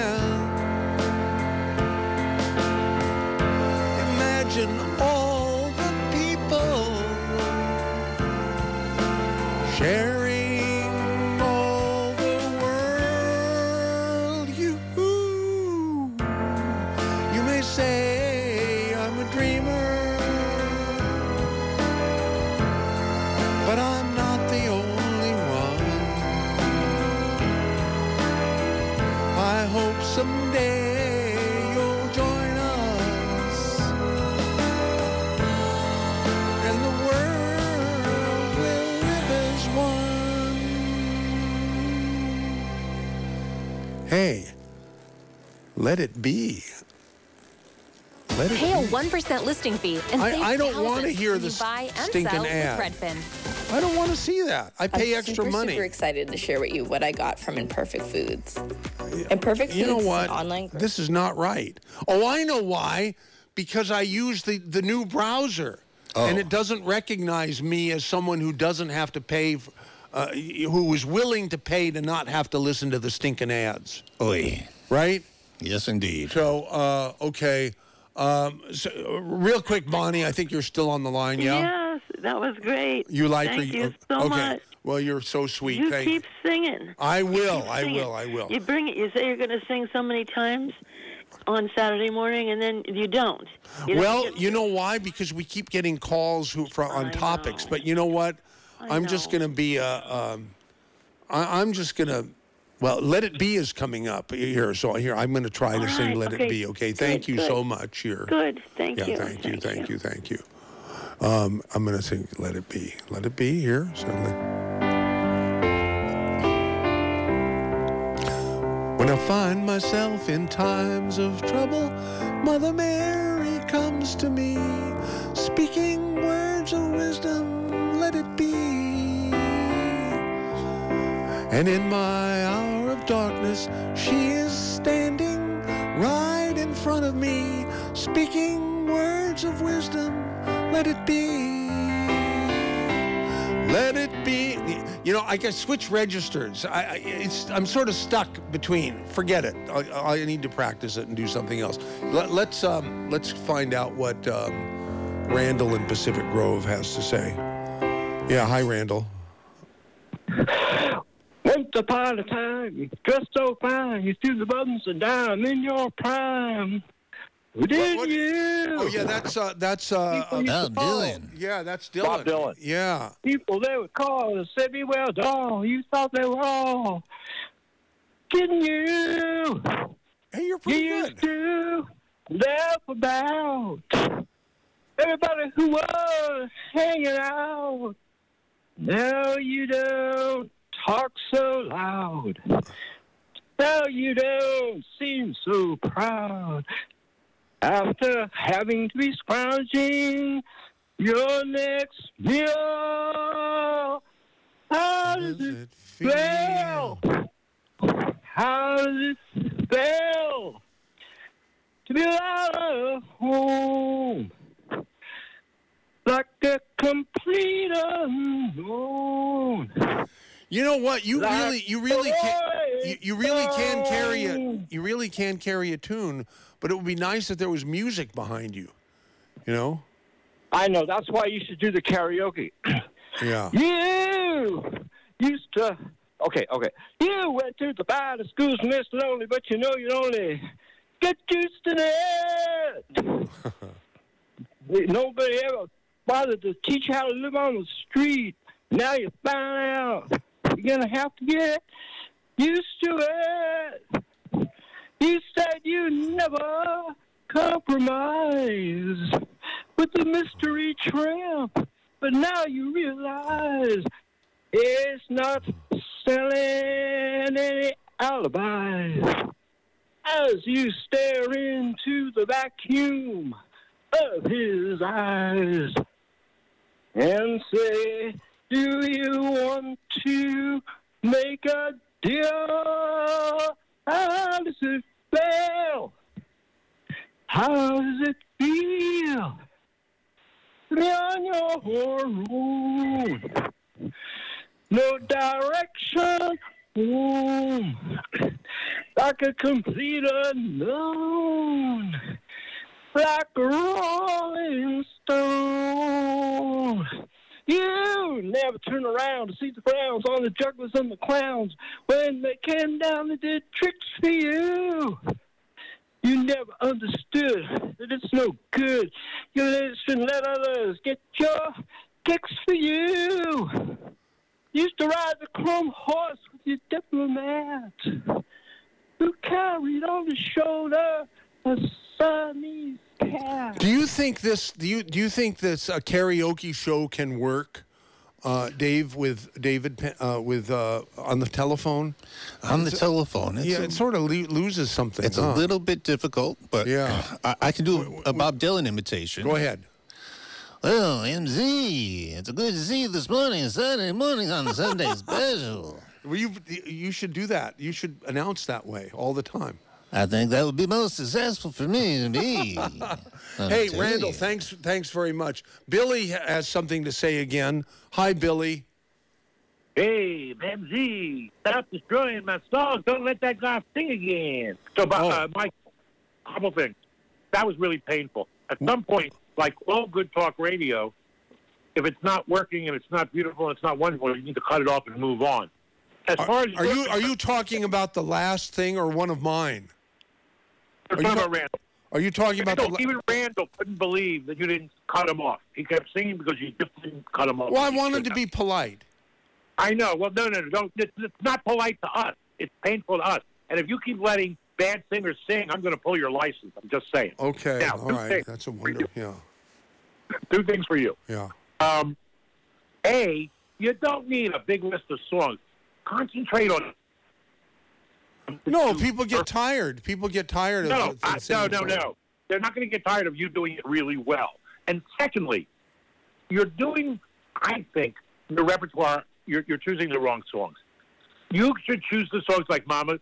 sharing all the world. You may say I'm a dreamer, but I'm not the only one. I hope someday you'll join us and the world will live as one. Hey, let it be. Let it Pay a 1% listing fee and I don't want to hear this stinking ad. I don't want to see that. I pay extra money. I'm super excited to share with you what I got from Imperfect Foods. Imperfect Foods is an online group. This is not right. Oh, I know why. Because I use the new browser. Oh. And it doesn't recognize me as someone who doesn't have to pay, who is willing to pay to not have to listen to the stinking ads. Oy. Right? Yes, indeed. So, okay. Real quick, Bonnie, I think you're still on the line, yeah? Yeah. That was great. You like her? Thank you so much. Well, you're so sweet. You keep singing. I will. I will. I will. You bring it. You say you're going to sing so many times on Saturday morning, and then you don't. Well, you know why? Because we keep getting calls on topics. But you know what? I'm just going to be I'm just going to. Well, Let It Be is coming up here, so I'm going to try to sing Let It Be. Okay. Thank you so much. Good. Thank you. Thank you. Thank you. Thank you. I'm going to sing Let It Be. Let It Be here. Suddenly. When I find myself in times of trouble, Mother Mary comes to me, speaking words of wisdom, let it be. And in my hour of darkness, she is standing right in front of me, speaking words of wisdom, let it be. Let it be. You know, I guess switch registers. I'm sort of stuck between. Forget it. I need to practice it and do something else. Let's find out what Randall in Pacific Grove has to say. Yeah, hi, Randall. Once upon a time, dressed so fine, you threw the buttons and dime in your prime. Did you? Oh yeah, Dylan. Yeah, that's Dylan. Bob Dylan. Yeah. People they would call and say, "Be well done." You thought they were all kidding you. Hey, you're pretty good. You used to laugh about everybody who was hanging out. Now you don't talk so loud. Now you don't seem so proud. After having to be scrounging your next meal, how does it feel? How does it feel to be out of home like a complete unknown? You know what? You really can carry a tune, but it would be nice if there was music behind you. You know? I know. That's why you should do the karaoke. Yeah. You went to the bad schools, Miss Lonely, but you know you'd only get used to that. Nobody ever bothered to teach you how to live on the street. Now you find out. You're going to have to get used to it. You said you never compromise with the mystery tramp. But now you realize it's not selling any alibis. As you stare into the vacuum of his eyes and say, do you want to make a deal? How does it feel? How does it feel to be on your own? No direction home, like a complete unknown, like a rolling stone. You do, never turn around to see the frowns on the jugglers and the clowns. When they came down, they did tricks for you. You never understood that it's no good. You listen, let others get your kicks for you. You used to ride the chrome horse with your diplomat, who carried on his shoulder a Siamese cat. Do you think this? Do you think this a karaoke show can work, Dave, with David on the telephone? On the telephone, it sort of loses something. It's a little bit difficult, but I can do a Bob Dylan imitation. Go ahead. Well, MZ, it's good to see you this morning, Saturday morning on the Sunday special. You should do that. You should announce that way all the time. I think that would be most successful for me to be. Hey, Randall, thanks very much. Billy has something to say again. Hi, Billy. Hey, MZ, stop destroying my songs. Don't let that guy sing again. So, Mike, a couple things. That was really painful. At some point, like all good talk radio, if it's not working and it's not beautiful and it's not wonderful, you need to cut it off and move on. Are you talking about the last thing or one of mine? Are you talking about Randall? Even Randall couldn't believe that you didn't cut him off. He kept singing because you just didn't cut him off. Well, I wanted to be polite. I know. Well, no. Don't. It's not polite to us. It's painful to us. And if you keep letting bad singers sing, I'm going to pull your license. I'm just saying. Okay. Now, all right. That's a wonder. Yeah. Two things for you. Yeah. A, you don't need a big list of songs. Concentrate on it. No, people get tired. No. They're not going to get tired of you doing it really well. And secondly, you're doing, I think, your repertoire, you're choosing the wrong songs. You should choose the songs like Mama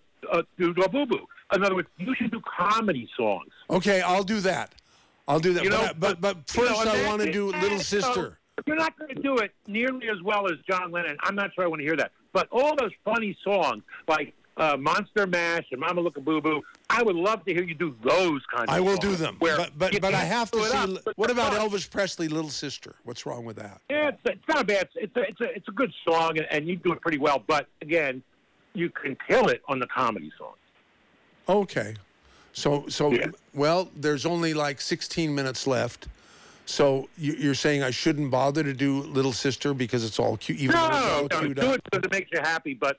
Doo-Dah Boo-Boo. In other words, you should do comedy songs. Okay, I'll do that. You know, but first I want to do Little Sister. You're not going to do it nearly as well as John Lennon. I'm not sure I want to hear that. But all those funny songs like Monster Mash and Mama Look a Boo Boo, I would love to hear you do those kinds of songs. I will do them. But I have to see. What about Elvis Presley, Little Sister? What's wrong with that? Yeah, it's not a bad. It's a good song, and you do it pretty well. But again, you can kill it on the comedy songs. Okay, there's only like 16 minutes left. So you're saying I shouldn't bother to do Little Sister because it's all cute? No, do it because it makes you happy, but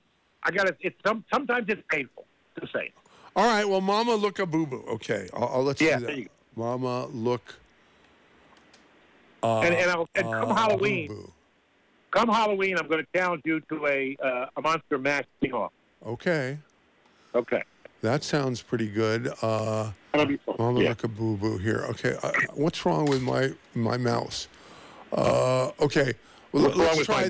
sometimes it's painful to say. All right, well, Mama Look a Boo-Boo. Okay, let's do that. There you go. Mama Look and come Halloween. Boo-boo. Come Halloween, I'm going to challenge you to a Monster Mash sing-off. Okay. That sounds pretty good. Mama Look a Boo-Boo here. Okay, what's wrong with my mouse? Okay, well, let's try my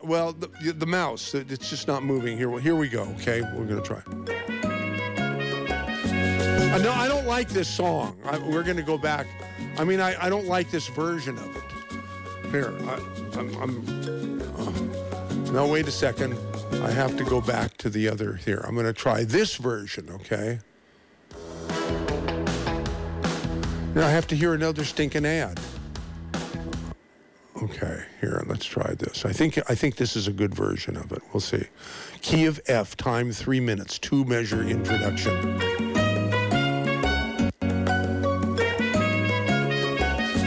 mouse? The mouse. It's just not moving here. Well, here we go. Okay, we're gonna try. No, I don't like this song. We're gonna go back. I mean, I don't like this version of it. Here, no, wait a second. I have to go back to the other here. I'm going to try this version, okay? Now I have to hear another stinking ad. Okay, here, let's try this. I think this is a good version of it. We'll see. Key of F, time 3 minutes, two-measure introduction.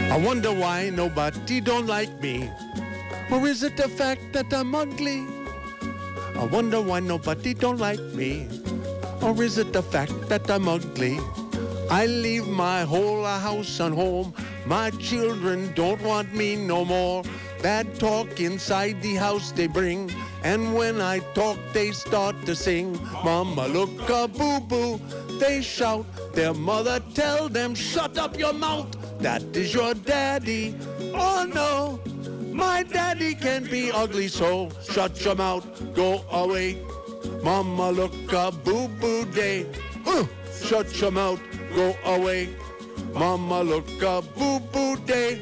I wonder why nobody don't like me. Or is it the fact that I'm ugly? I wonder why nobody don't like me. Or is it the fact that I'm ugly? I leave my whole house and home. My children don't want me no more. Bad talk inside the house they bring. And when I talk, they start to sing. Mama, look a boo-boo, they shout. Their mother tell them, shut up your mouth. That is your daddy. Oh, no. My daddy can be ugly, so shut your mouth, go away. Mama, look a boo-boo day. Shut your mouth, go away. Mama, look a boo-boo day.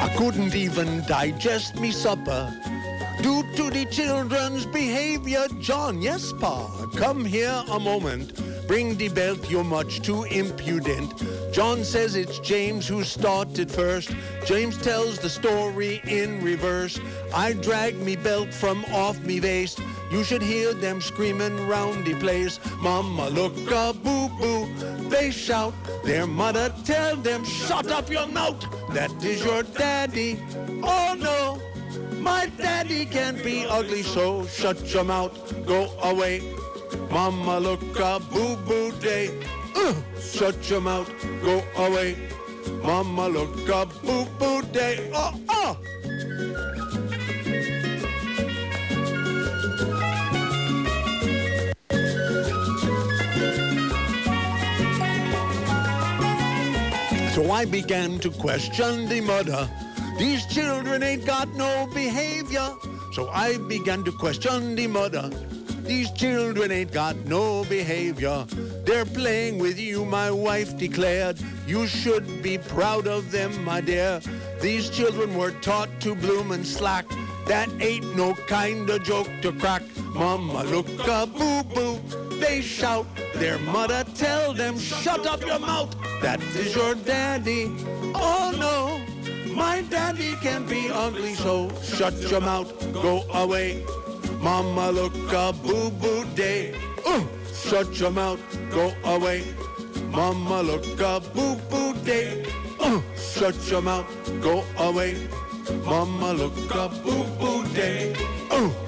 I couldn't even digest me supper. due to the children's behavior, John. Yes, Pa, come here a moment. Bring the belt, you're much too impudent. John says it's James who started first. James tells the story in reverse. I dragged me belt from off me waist. You should hear them screaming round the place. Mama, look a boo-boo, they shout. Their mother tell them, shut up your mouth. That is your daddy. Oh no, my daddy can't be ugly, so shut your mouth, go away. Mama, look a boo-boo day. Shut your mouth, go away. Mama, look a boo-boo day. Oh. So I began to question the mother. These children ain't got no behavior. So I began to question the mother. These children ain't got no behavior. They're playing with you, my wife declared. You should be proud of them, my dear. These children were taught to bloom and slack. That ain't no kind of joke to crack. Mama, look a boo-boo, they shout. Their mother tell them, shut up your mouth. That is your daddy. Oh no, my daddy can be ugly, so shut your mouth, go away. Mama, look a boo-boo day. Shut your mouth, go away. Mama, look a boo-boo day. Shut your mouth, go away. Mama, look a boo-boo day.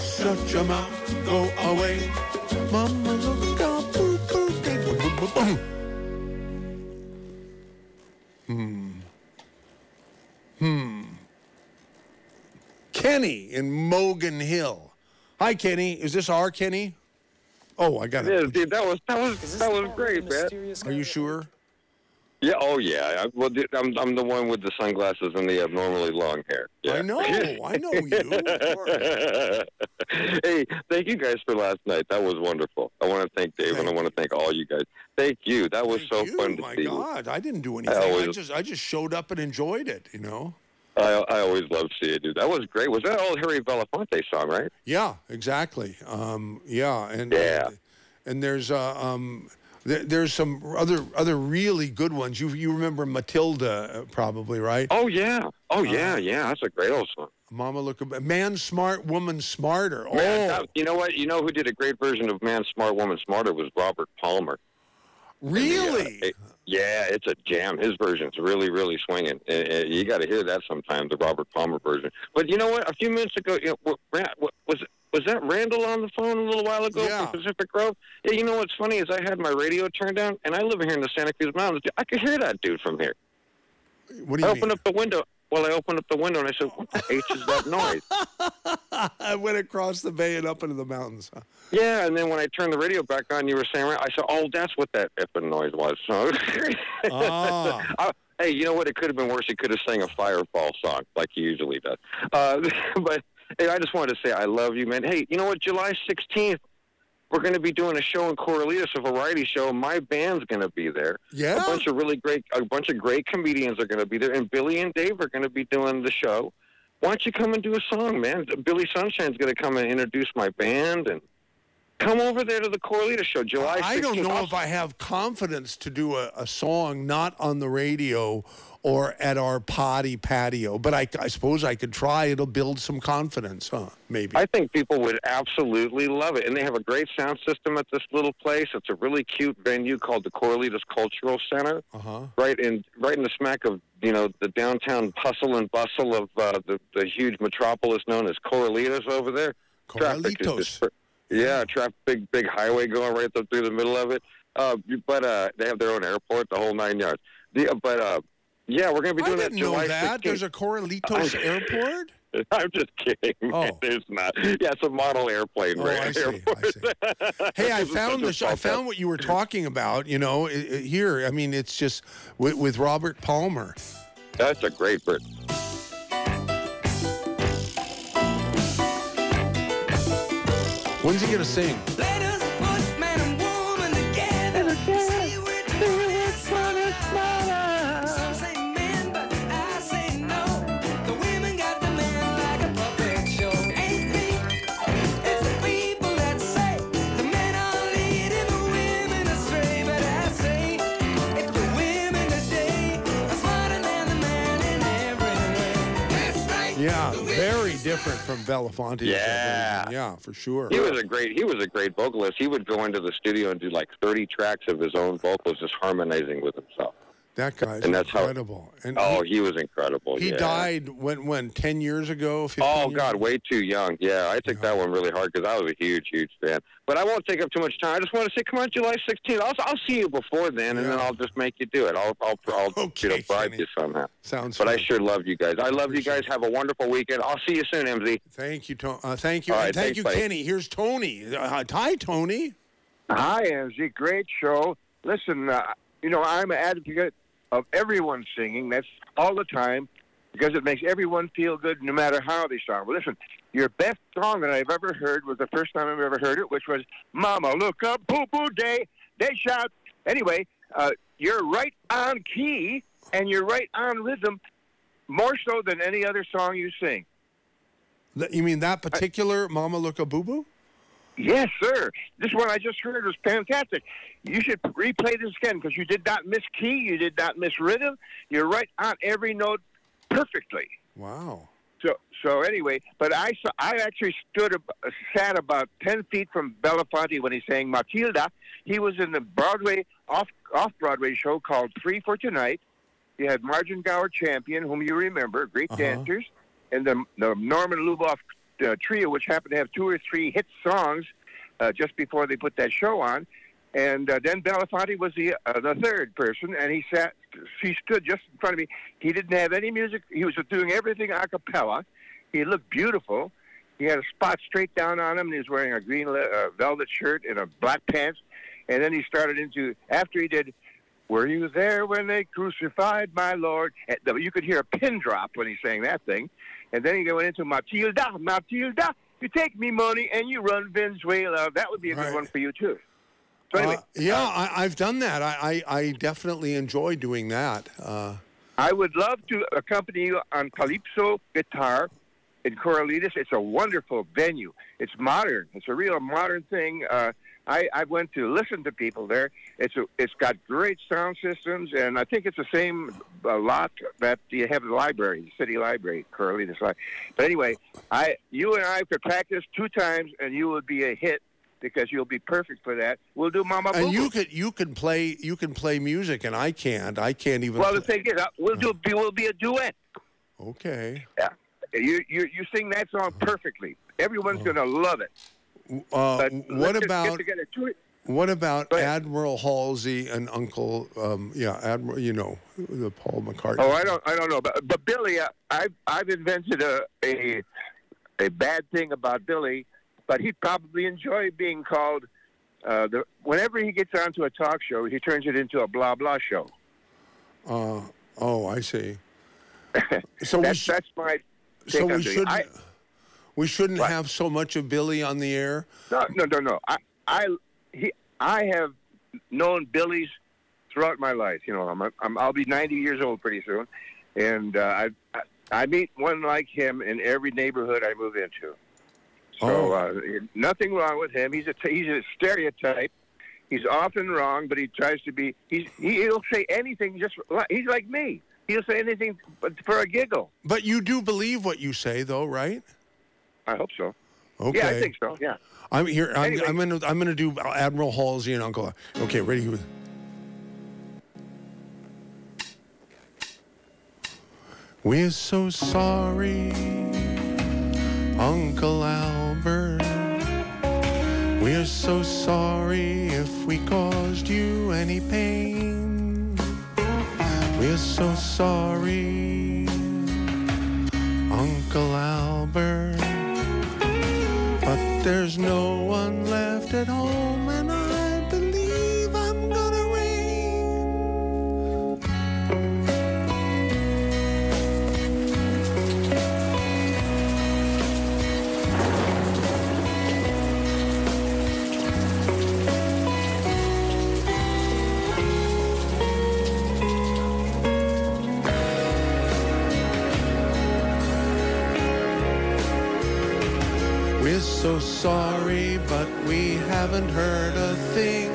Shut your mouth, go away. Mama, look a boo-boo day. Kenny in Mogan Hill. Hi, Kenny. Is this our Kenny? Oh, I got it. Yeah, dude, that was great, man. Are you sure? Yeah. Oh, yeah. Well, dude, I'm the one with the sunglasses and the abnormally long hair. Yeah. I know you. Hey, thank you guys for last night. That was wonderful. I want to thank Dave and I want to thank all you guys. Thank you. That was fun to see. Oh my God, I didn't do anything. I just showed up and enjoyed it. You know. I always love seeing it, dude. That was great. Was that old Harry Belafonte song, right? Yeah, exactly. And there's there's some other really good ones. You remember Matilda probably, right? Oh yeah. That's a great old song. Mama, look a man smart, woman smarter. You know what? You know who did a great version of Man Smart, Woman Smarter was Robert Palmer. Really? Yeah, it's a jam. His version's really, really swinging. You got to hear that sometime, the Robert Palmer version. But you know what? A few minutes ago, you know, was that Randall on the phone a little while ago from Pacific Grove? Yeah, you know what's funny is I had my radio turned down, and I live here in the Santa Cruz Mountains. I could hear that dude from here. What do you mean? I opened up the window, and I said, what the H is that noise? I went across the bay and up into the mountains. Huh? Yeah, and then when I turned the radio back on, you were saying, I said, oh, that's what that effing noise was. So, hey, you know what? It could have been worse. He could have sang a Firefall song like he usually does. But hey, I just wanted to say I love you, man. Hey, you know what? July 16th, we're going to be doing a show in Corralitos, a variety show. My band's going to be there. Yeah. A bunch of great comedians are going to be there, and Billy and Dave are going to be doing the show. Why don't you come and do a song, man? Billy Sunshine's going to come and introduce my band, and come over there to the Corralitos show, July 16th. I don't know if I have confidence to do a song not on the radio or at our potty patio, but I suppose I could try. It'll build some confidence, huh? Maybe. I think people would absolutely love it, and they have a great sound system at this little place. It's a really cute venue called the Corralitos Cultural Center, right in the smack of the downtown hustle and bustle of the huge metropolis known as Corralitos over there. Corralitos. Yeah, big highway going right through the middle of it. But they have their own airport, the whole nine yards. Yeah, we're going to be doing that July 16th. I didn't know that. There's a Corralitos airport? I'm just kidding. Oh. There's not. Yeah, it's a model airplane. Oh, right? I see. Hey, I found what you were talking about, here. I mean, it's just with Robert Palmer. That's a great bird. When's he going to sing? different from Belafonte. Yeah, for sure. He was a great vocalist. He would go into the studio and do like 30 tracks of his own vocals, just harmonizing with himself. That guy's incredible. He was incredible. He died when 10 years ago? 15 years God, ago? Way too young. Yeah, I took that one really hard because I was a huge, huge fan. But I won't take up too much time. I just want to say, come on, July 16th. I'll see you before then, and then I'll just make you do it. I'll bribe you somehow. Sounds But funny. I sure love you guys. I love you guys. Have a wonderful weekend. I'll see you soon, MZ. Thank you, Tom. Thank you. All right, thanks, buddy. Kenny. Here's Tony. Hi, Tony. Hi, MZ. Great show. Listen, I'm an advocate of everyone singing. That's all the time, because it makes everyone feel good no matter how they sound. Well, listen, your best song that I've ever heard was the first time I've ever heard it, which was Mama Look Up, Boo Boo Day, Day Shout. Anyway, you're right on key and you're right on rhythm, more so than any other song you sing. You mean that particular Mama Look Up, Boo Boo? Yes, sir. This one I just heard was fantastic. You should replay this again because you did not miss key. You did not miss rhythm. You're right on every note perfectly. Wow. So anyway, but I actually sat about 10 feet from Belafonte when he sang Matilda. He was in the Broadway, off-Broadway show called Free for Tonight. You had Margin Gower Champion, whom you remember, great dancers, and the Norman Luboff trio, which happened to have two or three hit songs just before they put that show on, and then Belafonte was the third person, and she stood just in front of me. He didn't have any music. He was doing everything a cappella. He looked beautiful. He had a spot straight down on him, and he was wearing a green velvet shirt and a black pants, and then he started into, after he did, "Were you there when they crucified my Lord?" You could hear a pin drop when he sang that thing. And then he went into Matilda, Matilda, you take me money and you run Venezuela. That would be a good one for you, too. So anyway, I've done that. I definitely enjoy doing that. I would love to accompany you on Calypso guitar in Corralitos. It's a wonderful venue. It's modern. It's a real modern thing. I went to listen to people there. It's got great sound systems, and I think it's the same lot that you have the city library, Corralitos Library. But anyway, you and I could practice 2 times, and you would be a hit because you'll be perfect for that. We'll do Mama Boo Boo. And you can play music, and I can't. I can't even. Well, the thing is, we'll be a duet. Okay. Yeah, you sing that song perfectly. Everyone's gonna love it. What about Admiral Halsey and Uncle? Admiral. The Paul McCartney. Oh, I don't know, but Billy, I've invented a bad thing about Billy, but he'd probably enjoy being called. Whenever he gets onto a talk show, he turns it into a blah blah show. I see. So that's my take on we should. We shouldn't have so much of Billy on the air. No. I have known Billy's throughout my life. I'll be 90 years old pretty soon, and I meet one like him in every neighborhood I move into. So nothing wrong with him. He's a stereotype. He's often wrong, but he tries to be. He'll say anything. He's like me. He'll say anything for a giggle. But you do believe what you say, though, right? I hope so. Okay. Yeah, I think so. Yeah. I'm here. Anyway. I'm gonna do Admiral Halsey and Uncle. Okay, ready? We're so sorry, Uncle Albert. We're so sorry if we caused you any pain. We're so sorry, Uncle Albert. But there's no one left at home, and I believe I'm gonna So sorry, but we haven't heard a thing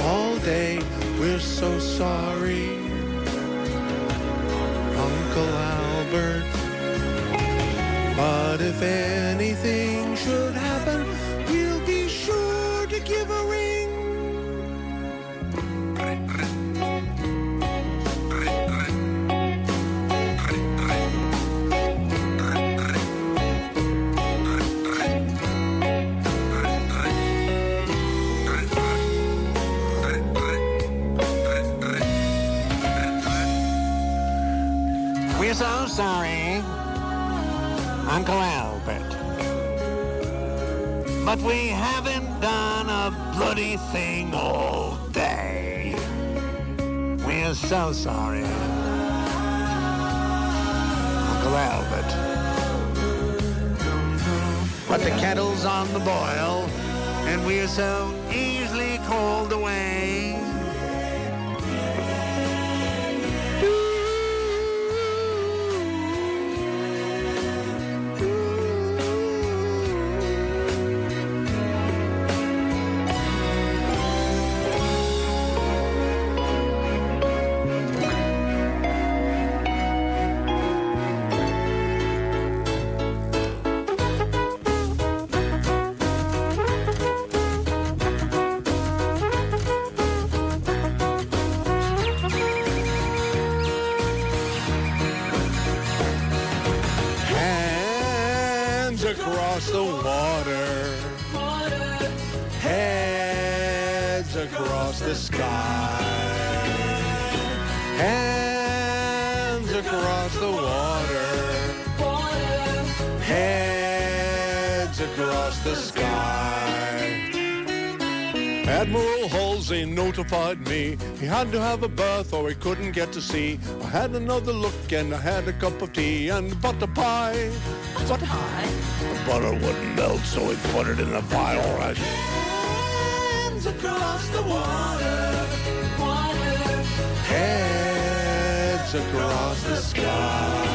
all day. We're so sorry, Uncle Albert. But if anything should happen, we'll be sure to give a ring. We're so sorry, Uncle Albert, but we haven't done a bloody thing all day. We're so sorry, Uncle Albert, but the kettle's on the boil, and we're so easily called away. Notified me he had to have a berth or he couldn't get to sea. I had another look and I had a cup of tea and butter pie. Butter pie? The butter wouldn't melt, so he put it in a pie. All right. Hands across the water, water. Heads across the sky.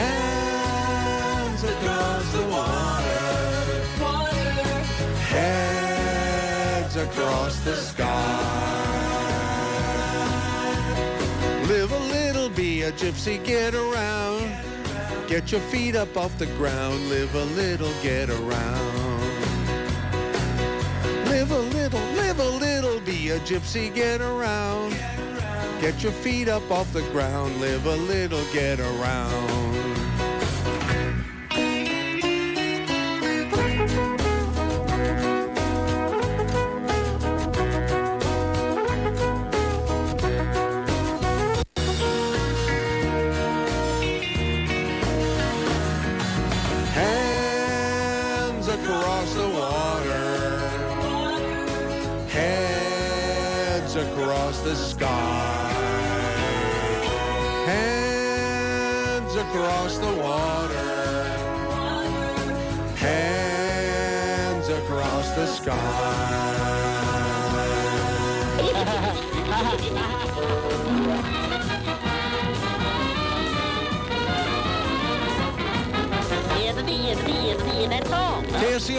Hands across the water, water. Heads across the sky. Live a little, be a gypsy, get around. Get your feet up off the ground. Live a little, get around. Live a little, be a gypsy, get around. Get your feet up off the ground. Live a little, get around. Across the sky, hands across the water, hands across the sky. That's all. KSCO.